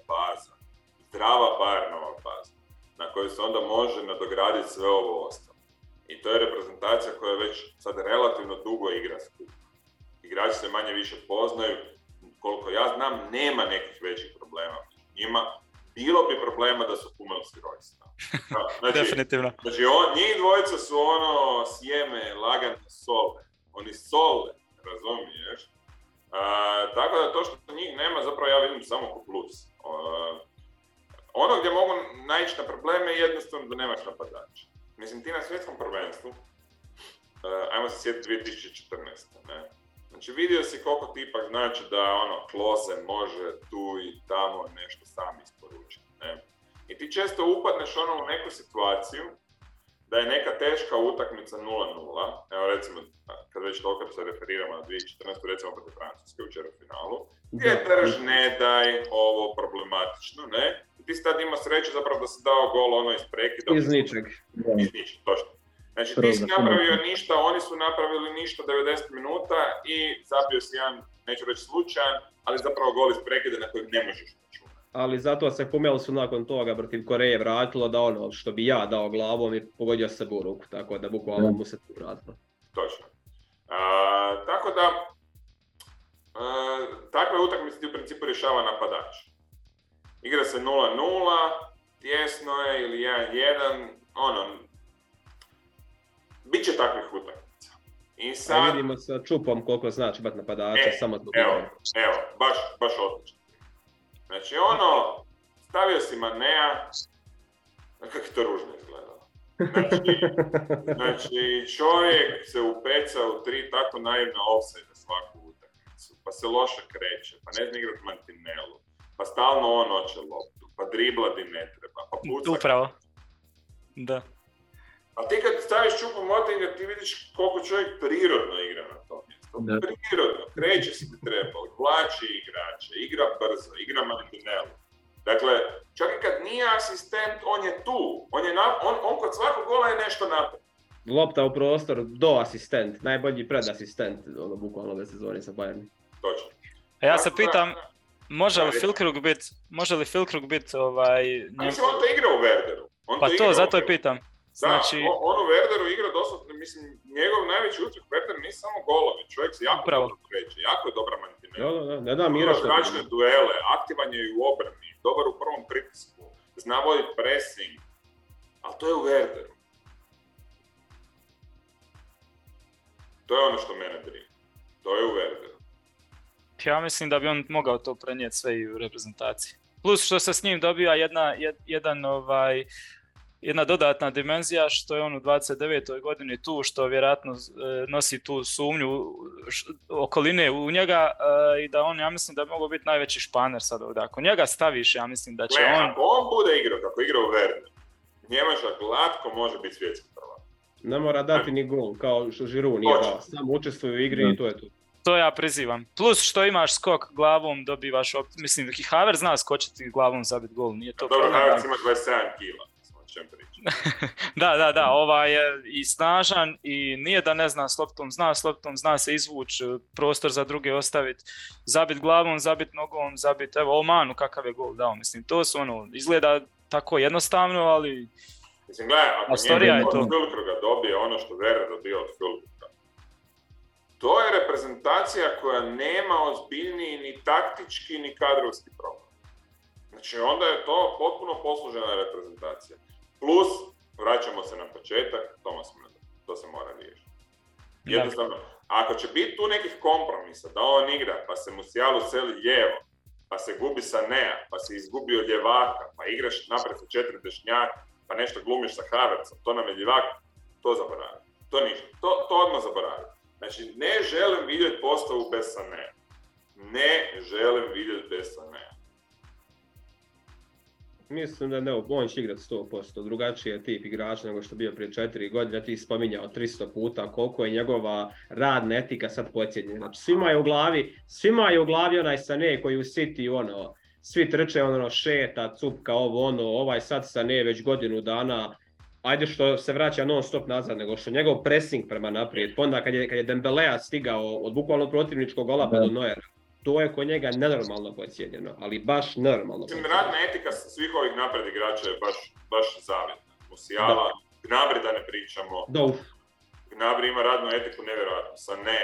baza na kojoj se onda može nadograditi sve ovo ostalo. I to je reprezentacija koja već sad relativno dugo igra skup. Igrači se manje više poznaju, koliko ja znam nema nekih većih problema njima. Bilo bi problema da su Hummelsvi rođeni. Znači, definitivno. Znači, njih dvojica su sjeme, lagane sole. Oni sole, razumiješ? Tako da to što njih nema, zapravo ja vidim samo ko plus. Ono gdje mogu naići na probleme je jednostavno da nemaš napadača. Mislim, ti na svjetskom prvenstvu, ajmo se sjetiti 2014. Ne? Znači, vidio si koliko ti ipak znači da Klose može tu i tamo nešto sam isporučiti. Ne? I ti često upadneš u neku situaciju da je neka teška utakmica 0-0. Evo recimo, kad već toliko se referiramo na 2014. recimo protiv Francuske u četvrtfinalu, gdje je drž ne daj ovo problematično, ne? I ti sad ima sreću zapravo da si dao gol iz prekida. Iz ničeg, točno. Znači ti si napravio ništa, oni su napravili ništa 90 minuta i zabio si jedan, neću reći slučajan, ali zapravo gol iz prekida na kojeg ne možeš računati. Ali zato se Hummelsu nakon toga protiv Koreje vratilo da što bi ja dao glavom i pogodio se u ruku, tako da bukvalno mu se tu vratilo. Točno. Tako da, takve utakmice ti u principu rješava napadač. Igra se 0-0, tjesno je ili 1-1, biće takvih utakmica. I sad... A vidimo sa Čupom koliko znači bat napadača, samo zbog toga. Evo, baš odlično. Znači stavio si Manea, kako je to ružno izgledalo. Znači čovjek se upeca u tri tako naivna ofsajda svaku utakmicu, pa se loše kreće, pa ne zna igrat mantinelu, pa stalno hoće loptu, pa driblati ne treba, pa puca. Upravo, da. A ti kad staviš Čupa Motinga, ti vidiš koliko čovjek prirodno igra na tom mjestu. Prirodno, kreće se ti treba, odvlači igrače, igra brzo, igra mantinelu. Dakle, čak i kad nije asistent, on je tu. On kod svakog gola je nešto napad. Lopta u prostor, do asistent, najbolji predasistent, bukvalno ove sezone sa Bayernu. Točno. A ja se pitam, može li Fulkrug biti Znači, on to igra u Werderu. Zato je pitam. Znači, on u Werderu igra doslovno, mislim, njegov najveći uspjeh Werder nije samo golovi, čovjek se jako dobro kreće, jako je dobra mantinela. Igra zračne duele, aktivan je i u obrani, dobar u prvom pritisku, zna voditi pressing, ali to je u Werderu. To je ono što mene brine, to je u Werderu. Ja mislim da bi on mogao to prenijeti sve i u reprezentaciji. Plus što se s njim dobija jedna dodatna dimenzija što je on u 29. godini tu, što vjerojatno nosi tu sumnju okoline u njega i da on, ja mislim, da bi mogao biti najveći španer sad ovdje. Ako njega staviš, ja mislim da će on... Ako on bude igrao kako igra u Werderu, Njemačka glatko može biti svjetski prvak. Ne mora dati ni gol, kao što Giroud nije dao. Samo učestvuje u igri i to je to. To ja prizivam. Plus što imaš skok glavom, dobivaš... Mislim, i Havertz zna skočiti glavom, zabiti gol, nije to... Dobro, Havertz ima 27 kila. Da, ovaj je i snažan i nije da ne zna s loptom, zna se izvući, prostor za druge ostaviti, zabit glavom, zabit nogom, zabit, evo Omanu kakav je gol dao, mislim, to su izgleda tako jednostavno, ali... Mislim, gledaj, ako njega od Fulkruga dobije što Werder dobio od Fulkruga, to je reprezentacija koja nema ozbiljniji ni taktički ni kadrovski problem. Znači, onda je to potpuno poslužena reprezentacija. Plus, vraćamo se na početak, Thomas Müller, to se mora riješiti. Jednostavno, ako će biti tu nekih kompromisa, da on igra, pa se Musialu seli lijevo, pa se gubi Sanea, pa se izgubio ljevaka, pa igraš naprijed sa 4 dešnjaka, pa nešto glumiš sa Havertzom, to nam je ljevak, to zaboravi. To ništa, to odmah zaboravi. Znači, ne želim vidjeti postavu bez Sanea. ne želim vidjeti bez Sanéa. Mislim da ne, on će igrati 100%, drugačiji je tip igrača nego što je bio prije 4 godine, ti spominjao 300 puta koliko je njegova radna etika sad pocijenjena. Znači svima je u glavi onaj Sané koji u City ono, svi trče ono šeta, cupka, ovo ono, ovaj sad Sané već godinu dana, ajde što se vraća non stop nazad, nego što njegov pressing prema naprijed, onda kad je Dembelea stigao od bukvalno protivničkog gola pa do Neuera. To je kod njega nenormalno pocijenjeno, ali baš normalno. Radna etika svih ovih napred igrača je baš zavidna. Musiala, Gnabri da ne pričamo. Gnabri ima radnu etiku nevjerojatno. Sané,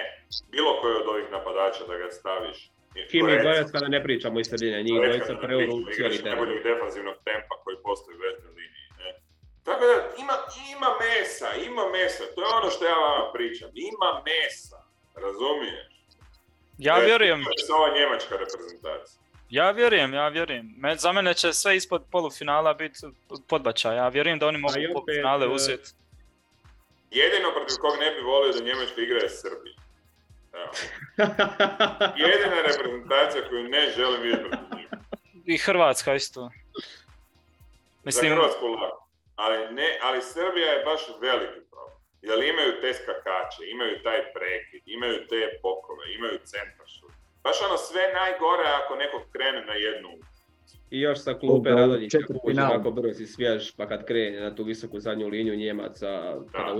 bilo koji od ovih napadača da ga staviš. Kimmich, Goretzka da ne pričamo iz sredine, njih dvojica preuru u cijeli teren. Najboljeg defanzivnog tempa koji postoji u veznoj liniji. Ne? Tako da ima mesa, to je ono što ja vama pričam. Ima mesa, razumiješ? Ja vjerujem. Ova njemačka reprezentacija. Ja vjerujem. Za mene će sve ispod polufinala biti podbačaj. Ja vjerujem da oni mogu polufinale uzeti. Jedino protiv kog ne bi volio da Njemačka igra je Srbija. Evo. Jedina reprezentacija koju ne želim vidjeti protiv njih. I Hrvatska isto. Mislim... Za Hrvatsku lako. Ali Srbija je baš veliki problem. Jel imaju te skakače, imaju taj prekid, imaju te pokove, imaju centaršu. Baš ono sve najgore ako nekog krene na jednu. I još sa klupe Radonjića kuđe kako brzo si svjež pa kad krene na tu visoku zadnju liniju Njemaca,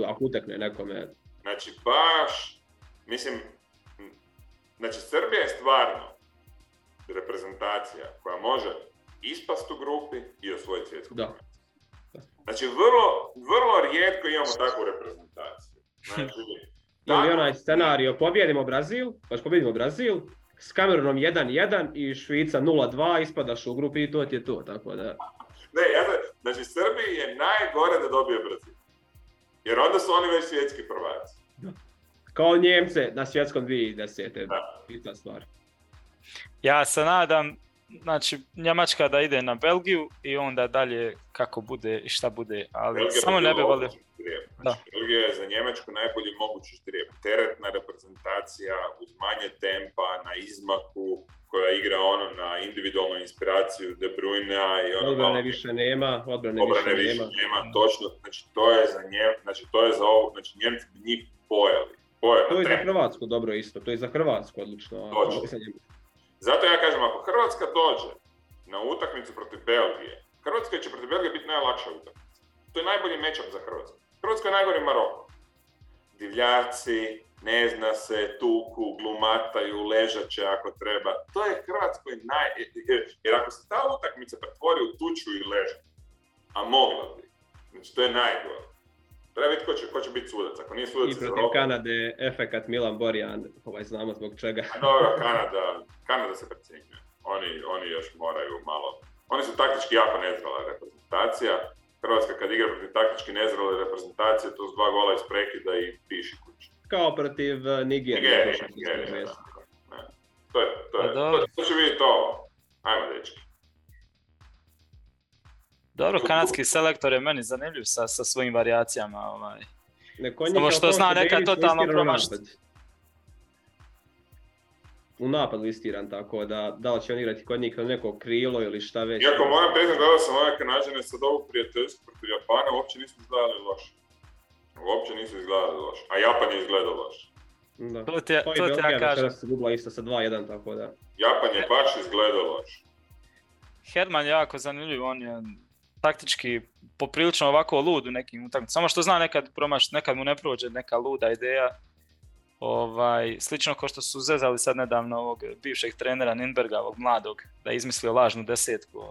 ako utekne nekome. Znači baš, Srbija je stvarno reprezentacija koja može ispast u grupi i osvojiti svjetsku. Znači, vrlo rijetko imamo takvu reprezentaciju. Znači, tako... onaj scenario, pobjedimo Brazil, s Kamerunom 1-1 i Švica 0-2, ispadaš u grupi i to ti je to, tako da... Znači, Srbiji je najgore da dobije Brazil. Jer onda su oni već svjetski prvaci. Kao Njemce na svjetskom 2010. Pita stvar. Ja se nadam... Znači, Njemačka da ide na Belgiju i onda dalje kako bude i šta bude, ali Belgija samo ne bi volio. Znači, Belgija je za Njemačku najbolji mogući štrijep. Teretna reprezentacija, uz manje tempa, na izmaku, koja igra ono na individualnu inspiraciju De Bruyne i ono... Obrane više nema, točno. Znači, to je za Njemci, znači Njemci bi njih pojeli. To je za Hrvatsku dobro isto, to je za Hrvatsku odlično. Točno. Zato ja kažem, ako Hrvatska dođe na utakmicu protiv Belgije, Hrvatska će protiv Belgije biti najlakša utakmica. To je najbolji matchup za Hrvatsku. Hrvatska je najgori Maroko. Divljaci, ne zna se, tuku, glumataju, ležaće ako treba. To je Hrvatskoj Jer ako se ta utakmica pretvori u tuču i leža, a mogla bi, znači to je najgore. Treba vidjeti ko će biti sudac, ako nije sudac iz Europe. I protiv Kanade, efekat Milan Borjan, znamo zbog čega. Dobro, Kanada se precjenjuje. Oni još moraju malo... Oni su taktički jako nezrela reprezentacija. Hrvatska kad igra protiv taktički nezrele reprezentacije, to su 2 gola iz prekida i piši kući. Kao protiv Nigerije. To će vidjeti ovo. Ajmo, dečki. Dobro, kanadski selektor je meni zanimljiv sa svojim varijacijama, samo što zna neka totalno promašiti. U napad listiran, tako da li će on igrati kod njih neko krilo ili šta već. Iako moram priznat da sam ove Kanađane sad ovu prijateljsku protiv Japana uopće nisu izgledali loše. A Japan je izgledao loše. Da. To ti ja kažem. Se gubila isto sa 2-1, tako da. Japan je baš izgledao loše. Herman je jako zanimljiv, on je taktički poprilično ovako lud u nekim utakmicama. Samo što zna nekad promašiti, nekad mu ne prođe neka luda ideja. Slično kao što su zezali sad nedavno ovog bivšeg trenera Nürnberga, ovog mladog, da je izmislio lažnu desetku.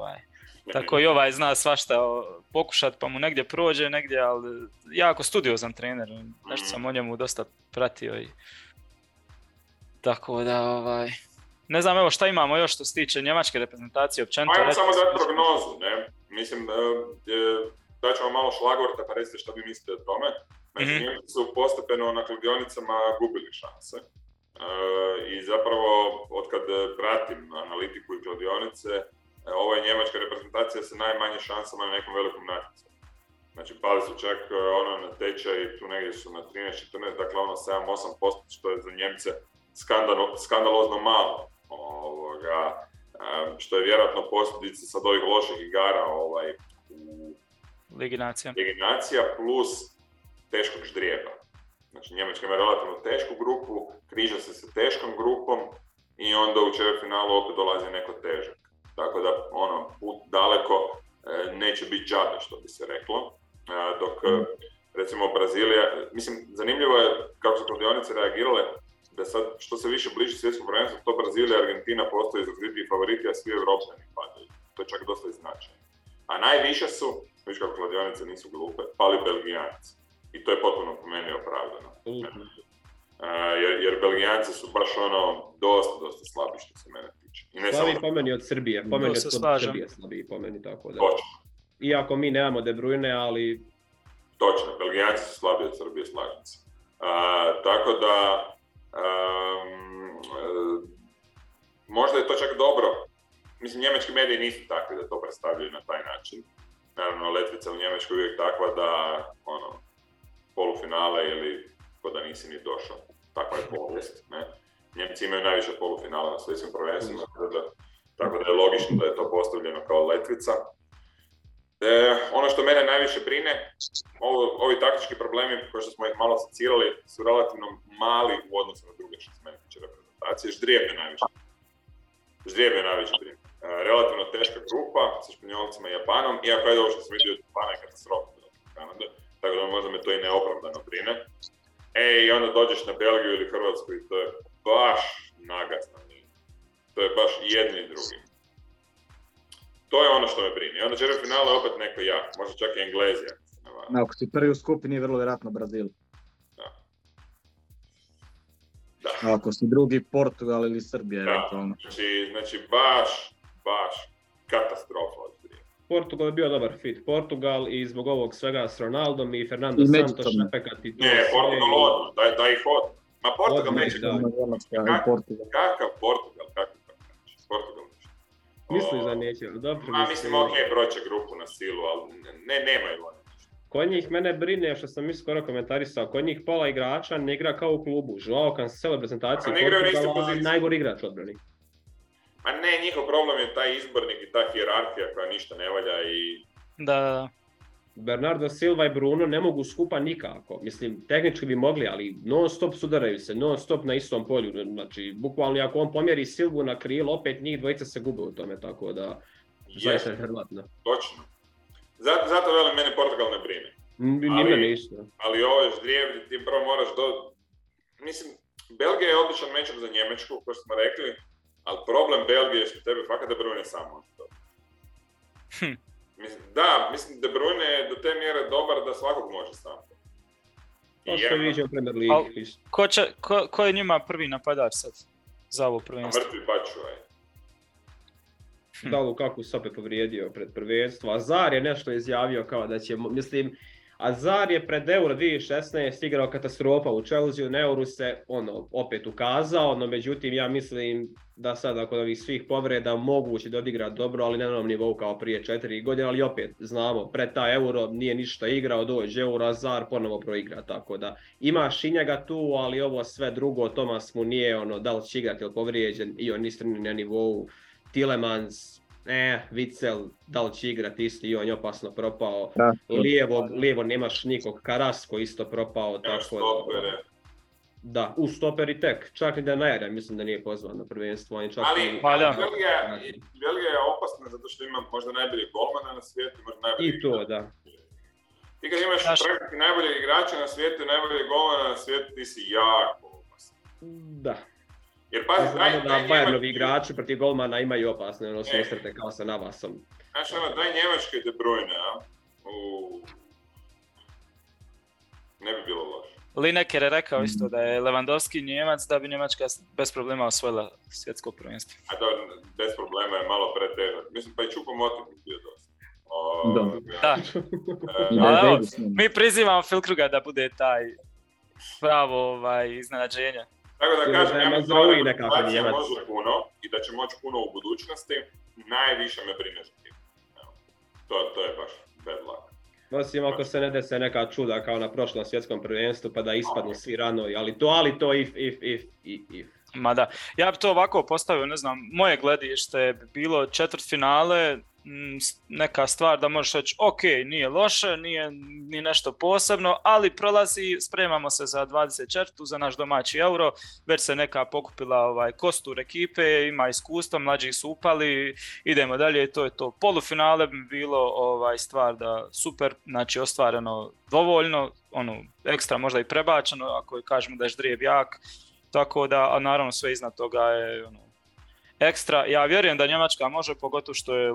Tako i ovaj zna svašta pokušat pa mu negdje prođe, negdje, ali jako studiozan trener. Nešto sam o njemu dosta pratio i... Tako da Ne znam, evo šta imamo još što se tiče njemačke reprezentacije općenito. Ajmo samo dati prognozu, ne? Mislim, da ćemo malo šlagvorta pa recite šta vi mislite o tome. Znači, Njemci su postepeno na kladionicama gubili šanse. I zapravo, otkad pratim analitiku i kladionice, ova njemačka reprezentacija sa najmanje šansama na nekom velikom natjecanju. Znači, pali su čak na tečaj, tu negdje su na 13-14, dakle 7-8%, što je za Njemce skandalozno malo. što je vjerojatno posljedica sad ovih loših igara u Ligi nacija plus teškog ždrijeba. Znači Njemačka ima relativno tešku grupu, križa se sa teškom grupom i onda u četvrtfinalu opet dolazi neko težak. Tako da put daleko neće biti džabe, što bi se reklo. Dok recimo Brazilija, mislim zanimljivo je kako su kladionice reagirale, da sad što se više bliži svjetskom prvenstvu, to Brazilija i Argentina postaju izrazitiji favoriti, a svi Europljani padaju. To je čak dosta značajno. A najviše su, viš kako kladionice nisu glupe, pali Belgijanici. I to je potpuno po meni opravdano. Jer Belgijanci su baš dosta slabi što se mene tiče. I ne slavi samo... pomeni od Srbije, pomeni od Srbije slabi pomeni, tako da. Točno. Iako mi nemamo De Bruyne, ali... Točno, Belgijanci su slabi od Srbije, slažem se. Tako da... možda je to čak dobro. Mislim, njemački mediji nisu takvi da to predstavljaju na taj način. Naravno, letvica u Njemačkoj uvijek takva da polufinale ili ko da nisi ni došao. Takva je povijest. Ne? Njemci imaju najviše polufinala na svjetskim prvenstvima, tako da je logično da je to postavljeno kao letvica. Ono što mene najviše brine, ovi taktički problemi koji što smo ih malo secirali su relativno mali u odnosu na druge što se mene tiče reprezentacije. Ždrijeb je najviše brine. Relativno teška grupa sa Španjolcima i Japanom, iako je ovo što sam vidio od Japana je katastrofa od Kanade, tako da možda me to i neopravdano brine. I onda dođeš na Belgiju ili Hrvatsku i to je baš nagaznanje. To je baš jedni i drugi. To je ono što me brine. I onda četiri finale opet neko jak, možda čak i Englezija. Ako ti prvi u skupini je vrlo vjerojatno Brazil. Da. A ako si drugi Portugal ili Srbija eventualno. Znači baš katastrofa od prije. Portugal je bio dobar fit. Portugal i zbog ovog svega s Ronaldom i Fernando i Santos napekati. Ne, Portugal odmah, daj ih odmah. Ma Portugal neće Kakav Portugal? Misliš da neće, dobro. Ma mislim ok, broće grupu na silu, ali ne, nemaju oni. Kod njih mene brine, što sam mi skoro komentarisao, kod njih pola igrača ne igra kao u klubu. Joao Cancelo prezentaciju Portugala, najgori igrač odbrani. Ma ne, njihov problem je taj izbornik i ta hijerarhija koja ništa ne valja i... Da. Bernardo Silva i Bruno ne mogu skupa nikako. Mislim, tehnički bi mogli, ali non stop sudaraju se, non stop na istom polju. Znači, bukvalno ako on pomjeri Silvu na krilo, opet njih dvojica se gube u tome, tako da... Zaista je hrvatno. Točno. Zato velim, mene Portugal ne brine. Ali ovo je ždrijeb, ti prvo moraš Mislim, Belgija je odličan matchup za Njemačku, kao što smo rekli, ali problem Belgije je što tebe fakat De Bruyne samo. Mislim, De Bruyne je do te mjere dobar da svakog može sam. To što viđe u Premier Ligi. Ko je njima prvi napadač sad za ovo prvenstvo? A mrtvi Bačuaj. Dalu kako se opet povrijedio pred prvenstvo. Azar je nešto izjavio kao da će, mislim, Azar je pred Euro 2016 igrao katastrofa u Chelsea, na Euru se opet ukazao, no međutim ja mislim da sad kod ovih svih povreda moguće da odigra dobro, ali ne na onom nivou kao prije 4 godine, ali opet znamo, pred ta Euro nije ništa igrao, dođe Euro, Azar ponovo proigra, tako da ima Šinjaga tu, ali ovo sve drugo, Thomas mu nije da li će igrati ili povrijeđen i on istrani na nivou. Tilemans, Witzel, da li će igrati isti i on je opasno propao. Lijevo nemaš nikog, Karasko isto propao, tako da... Da, u stoperi tek, čak i da Neuer, mislim da nije pozvan na prvenstvo. Ali Belgija je opasna zato što ima možda najbolji golmana na svijetu, možda najbolji igrač. I to, da. Ti kad imaš praktički najbolji igrača na svijetu i najbolji golmana na svijetu, ti si jako opasan. Da. Jer pazi, da Bayernovi igrači protiv golmana imaju opasne susrete kao sa Navasom. Znaš, daj Njemačke De Bruyne, a? Ne bi bilo loše. Lineker je rekao isto da je Lewandowski Njemac, da bi Njemačka bez problema osvojila svjetsko prvenstvo. A da, bez problema je malo pretežak. Mislim, pa i Čupomotiv bi bio dosta. Mi prizivamo Fulkruga da bude taj pravo iznenađenje. Tako da kažem, ja mislim da reprezentacija može puno i da će moći puno u budućnosti, najviše me brine ždrijeb. To je baš bad luck. Osim ako se ne dese neka čuda kao na prošlom svjetskom prvenstvu pa da ispadnu svi rano, ali to if. Ma da, ja bi to ovako postavio, ne znam, moje gledište bi bilo četvrtfinale, neka stvar da možeš reći, ok, nije loše, nije ni nešto posebno, ali prolazi, spremamo se za 24. za naš domaći Euro, već se neka pokupila kostur ekipe, ima iskustva, mlađi su upali, idemo dalje, to je to. Polufinale bi bilo stvar da super, znači ostvareno dovoljno, ekstra možda i prebačeno, ako kažemo da je ždrijeb jak, tako da, a naravno sve iznad toga je ekstra. Ja vjerujem da Njemačka može, pogotovo što je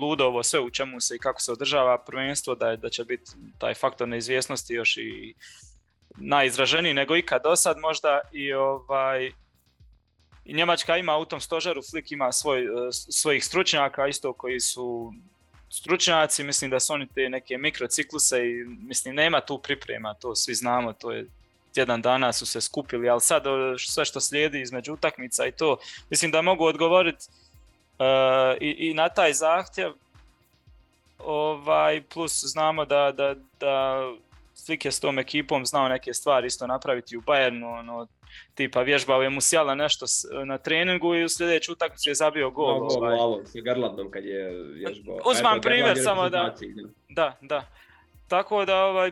ludovo sve u čemu se i kako se održava prvenstvo, da će biti taj faktor neizvjesnosti još i najizraženiji nego ikad do sad možda. I Njemačka ima u tom stožeru, Flik ima svojih stručnjaka isto koji su stručnjaci, mislim da su oni te neke mikrocikluse i mislim nema tu priprema, to svi znamo, to je tjedan dana su se skupili, ali sad sve što slijedi između utakmica i to, mislim da mogu odgovoriti i na taj zahtjev. Plus znamo da Flik je s tom ekipom znao neke stvari isto napraviti u Bayernu, tipa vježbao je Musiala nešto na treningu i u sljedeću utakmicu je zabio gol. Gol s Garlandom kad je vježbao. Uzmam primjer samo da... Da. Tako da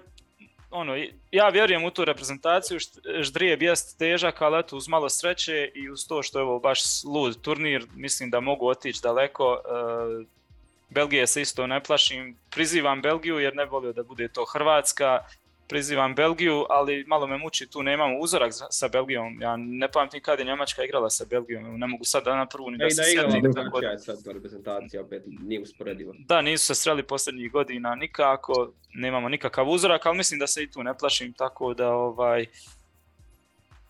ja vjerujem u tu reprezentaciju, ždrijeb jest težak, ali eto uz malo sreće i uz to što je ovo baš lud turnir, mislim da mogu otići daleko. Belgije se isto ne plašim, prizivam Belgiju jer ne volio da bude to Hrvatska, prizivam Belgiju, ali malo me muči, tu nemamo uzorak sa Belgijom, ja ne pamtim kad je Njemačka igrala sa Belgijom, ne mogu sad na prvu ni da se sjetim. Tako je sad reprezentacija, opet nije usporediva. Da, nisu se sreli posljednjih godina nikako, nemamo nikakav uzorak, ali mislim da se i tu ne plašim, tako da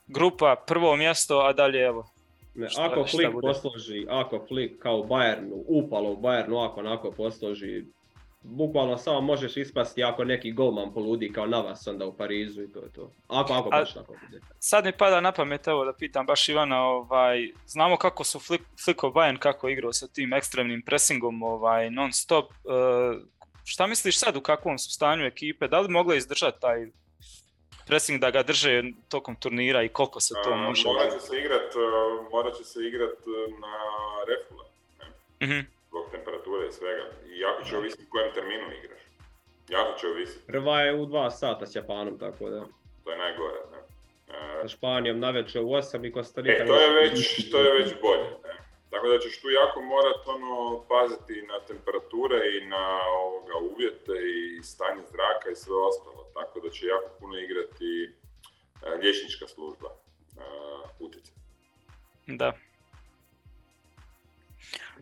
grupa, prvo mjesto, a dalje evo. Ako Flik kao Bayernu, upalo u Bayernu, ako onako posloži, bukvalno samo možeš ispasti ako neki golman poludi kao Navas onda u Parizu i to je to. Ako baš tako bude. Sad mi pada na pamet, evo da pitam baš Ivana, znamo kako su Fliko Bayern, kako igrao sa tim ekstremnim pressingom non stop. Šta misliš sad u kakvom su stanju ekipe, da li mogla izdržati taj pressing da ga drže tokom turnira i koliko se to može? Morat će se igrati na refula. Zbog temperature i svega. I jako će ovisiti u kojem terminu igraš. Jako će ovisiti. Prva je u 2 sata s Japanom, tako da. To je najgore, ne? Sa Španijom navečer u 8 i Kostarika... To je već bolje, ne? Tako da ćeš tu jako morat paziti na temperature i na uvjete i stanje zraka i sve ostalo. Tako da će jako puno igrati liječnička služba utjecati. Da.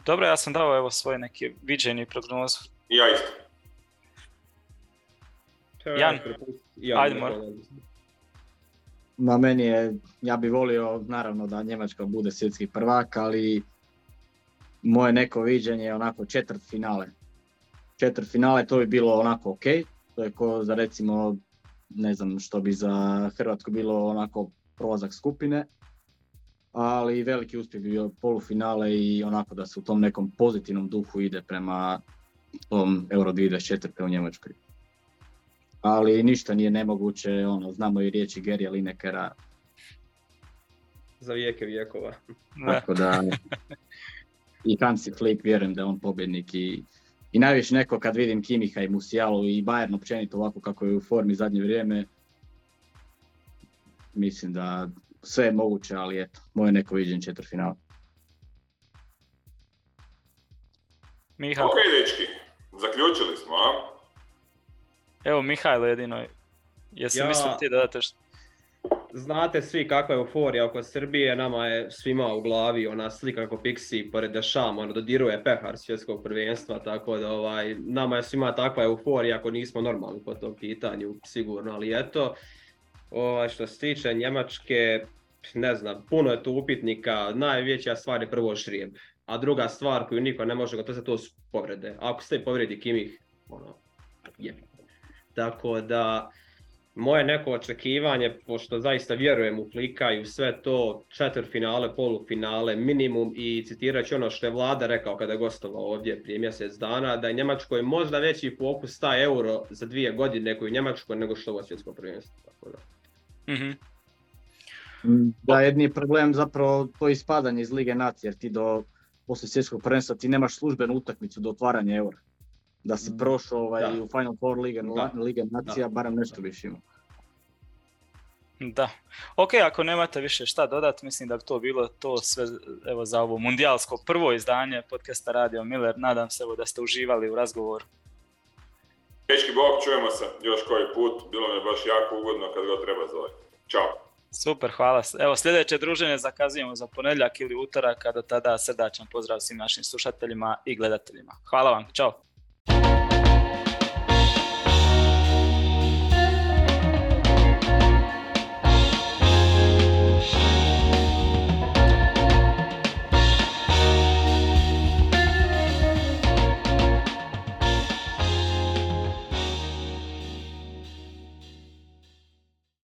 Dobro, ja sam dao svoje neke viđenje i prognozu. Ja isto. Jan, ajde mora. Ma meni ja bih volio naravno da Njemačka bude svjetski prvak, ali moje neko viđenje je onako četvrtfinale. Četvrtfinale to bi bilo onako ok, to je ko za recimo, ne znam što bi za Hrvatsku bilo onako prolazak skupine. Ali veliki uspjeh bio polufinale i onako da se u tom nekom pozitivnom duhu ide prema tom Euro 2024 u Njemačkoj. Ali ništa nije nemoguće, znamo i riječi Gerija Linekera. Za vijeke vijekova. Tako da, i Hansji Flika, vjerujem da je on pobjednik. I najviše neko kad vidim Kimmicha i Musialu i Bayern općenito ovako kako je u formi zadnje vrijeme, mislim da... Sve je moguće, ali eto, moje neko viđenje četvrtfinala. Mihajlo. Ok, dečki, zaključili smo, a? Evo, Mihajlo jedino, jesi mislio ti da date što? Znate svi kakva je euforija oko Srbije, nama je svima u glavi ona slika kako Pixi pored Dešam, dodiruje pehar svjetskog prvenstva, tako da nama je svima takva euforija ako nismo normalni po tom pitanju, sigurno, ali eto. Što se tiče Njemačke, ne znam, puno je tu upitnika, najveća stvar je prvo ždrijeb, a druga stvar koju niko ne može, to su povrede. Ako se povrijedi Kimmich, je. Tako da, moje neko očekivanje, pošto zaista vjerujem u Flika i u sve to, četvrtfinale, polufinale, minimum, i citirat ću što je Vlada rekao kada je gostovao ovdje prije mjesec dana, da je Njemačkoj možda veći fokus taj Euro za 2 godine koju Njemačkoj nego što ovo svjetsko prvenstvo. Tako da. Da, jedni je problem zapravo to ispadanje iz Lige Nacija, jer ti do poslije svjetskog prvenstva ti nemaš službenu utakmicu do otvaranja Eura. Da si prošao u Final Four Lige Nacija, barem nešto biš imao. Da. Ok, ako nemate više šta dodati, mislim da bi to bilo to sve evo, za ovo mundijalsko prvo izdanje podcasta Radio Miller. Nadam se evo, da ste uživali u razgovoru. Pečki bok, čujemo se još koji put. Bilo mi je baš jako ugodno kad ga treba zove. Ćao. Super, hvala. Evo, sljedeće druženje zakazujemo za ponedjeljak ili utorak, a do tada srdačan pozdrav svim našim slušateljima i gledateljima. Hvala vam, čao.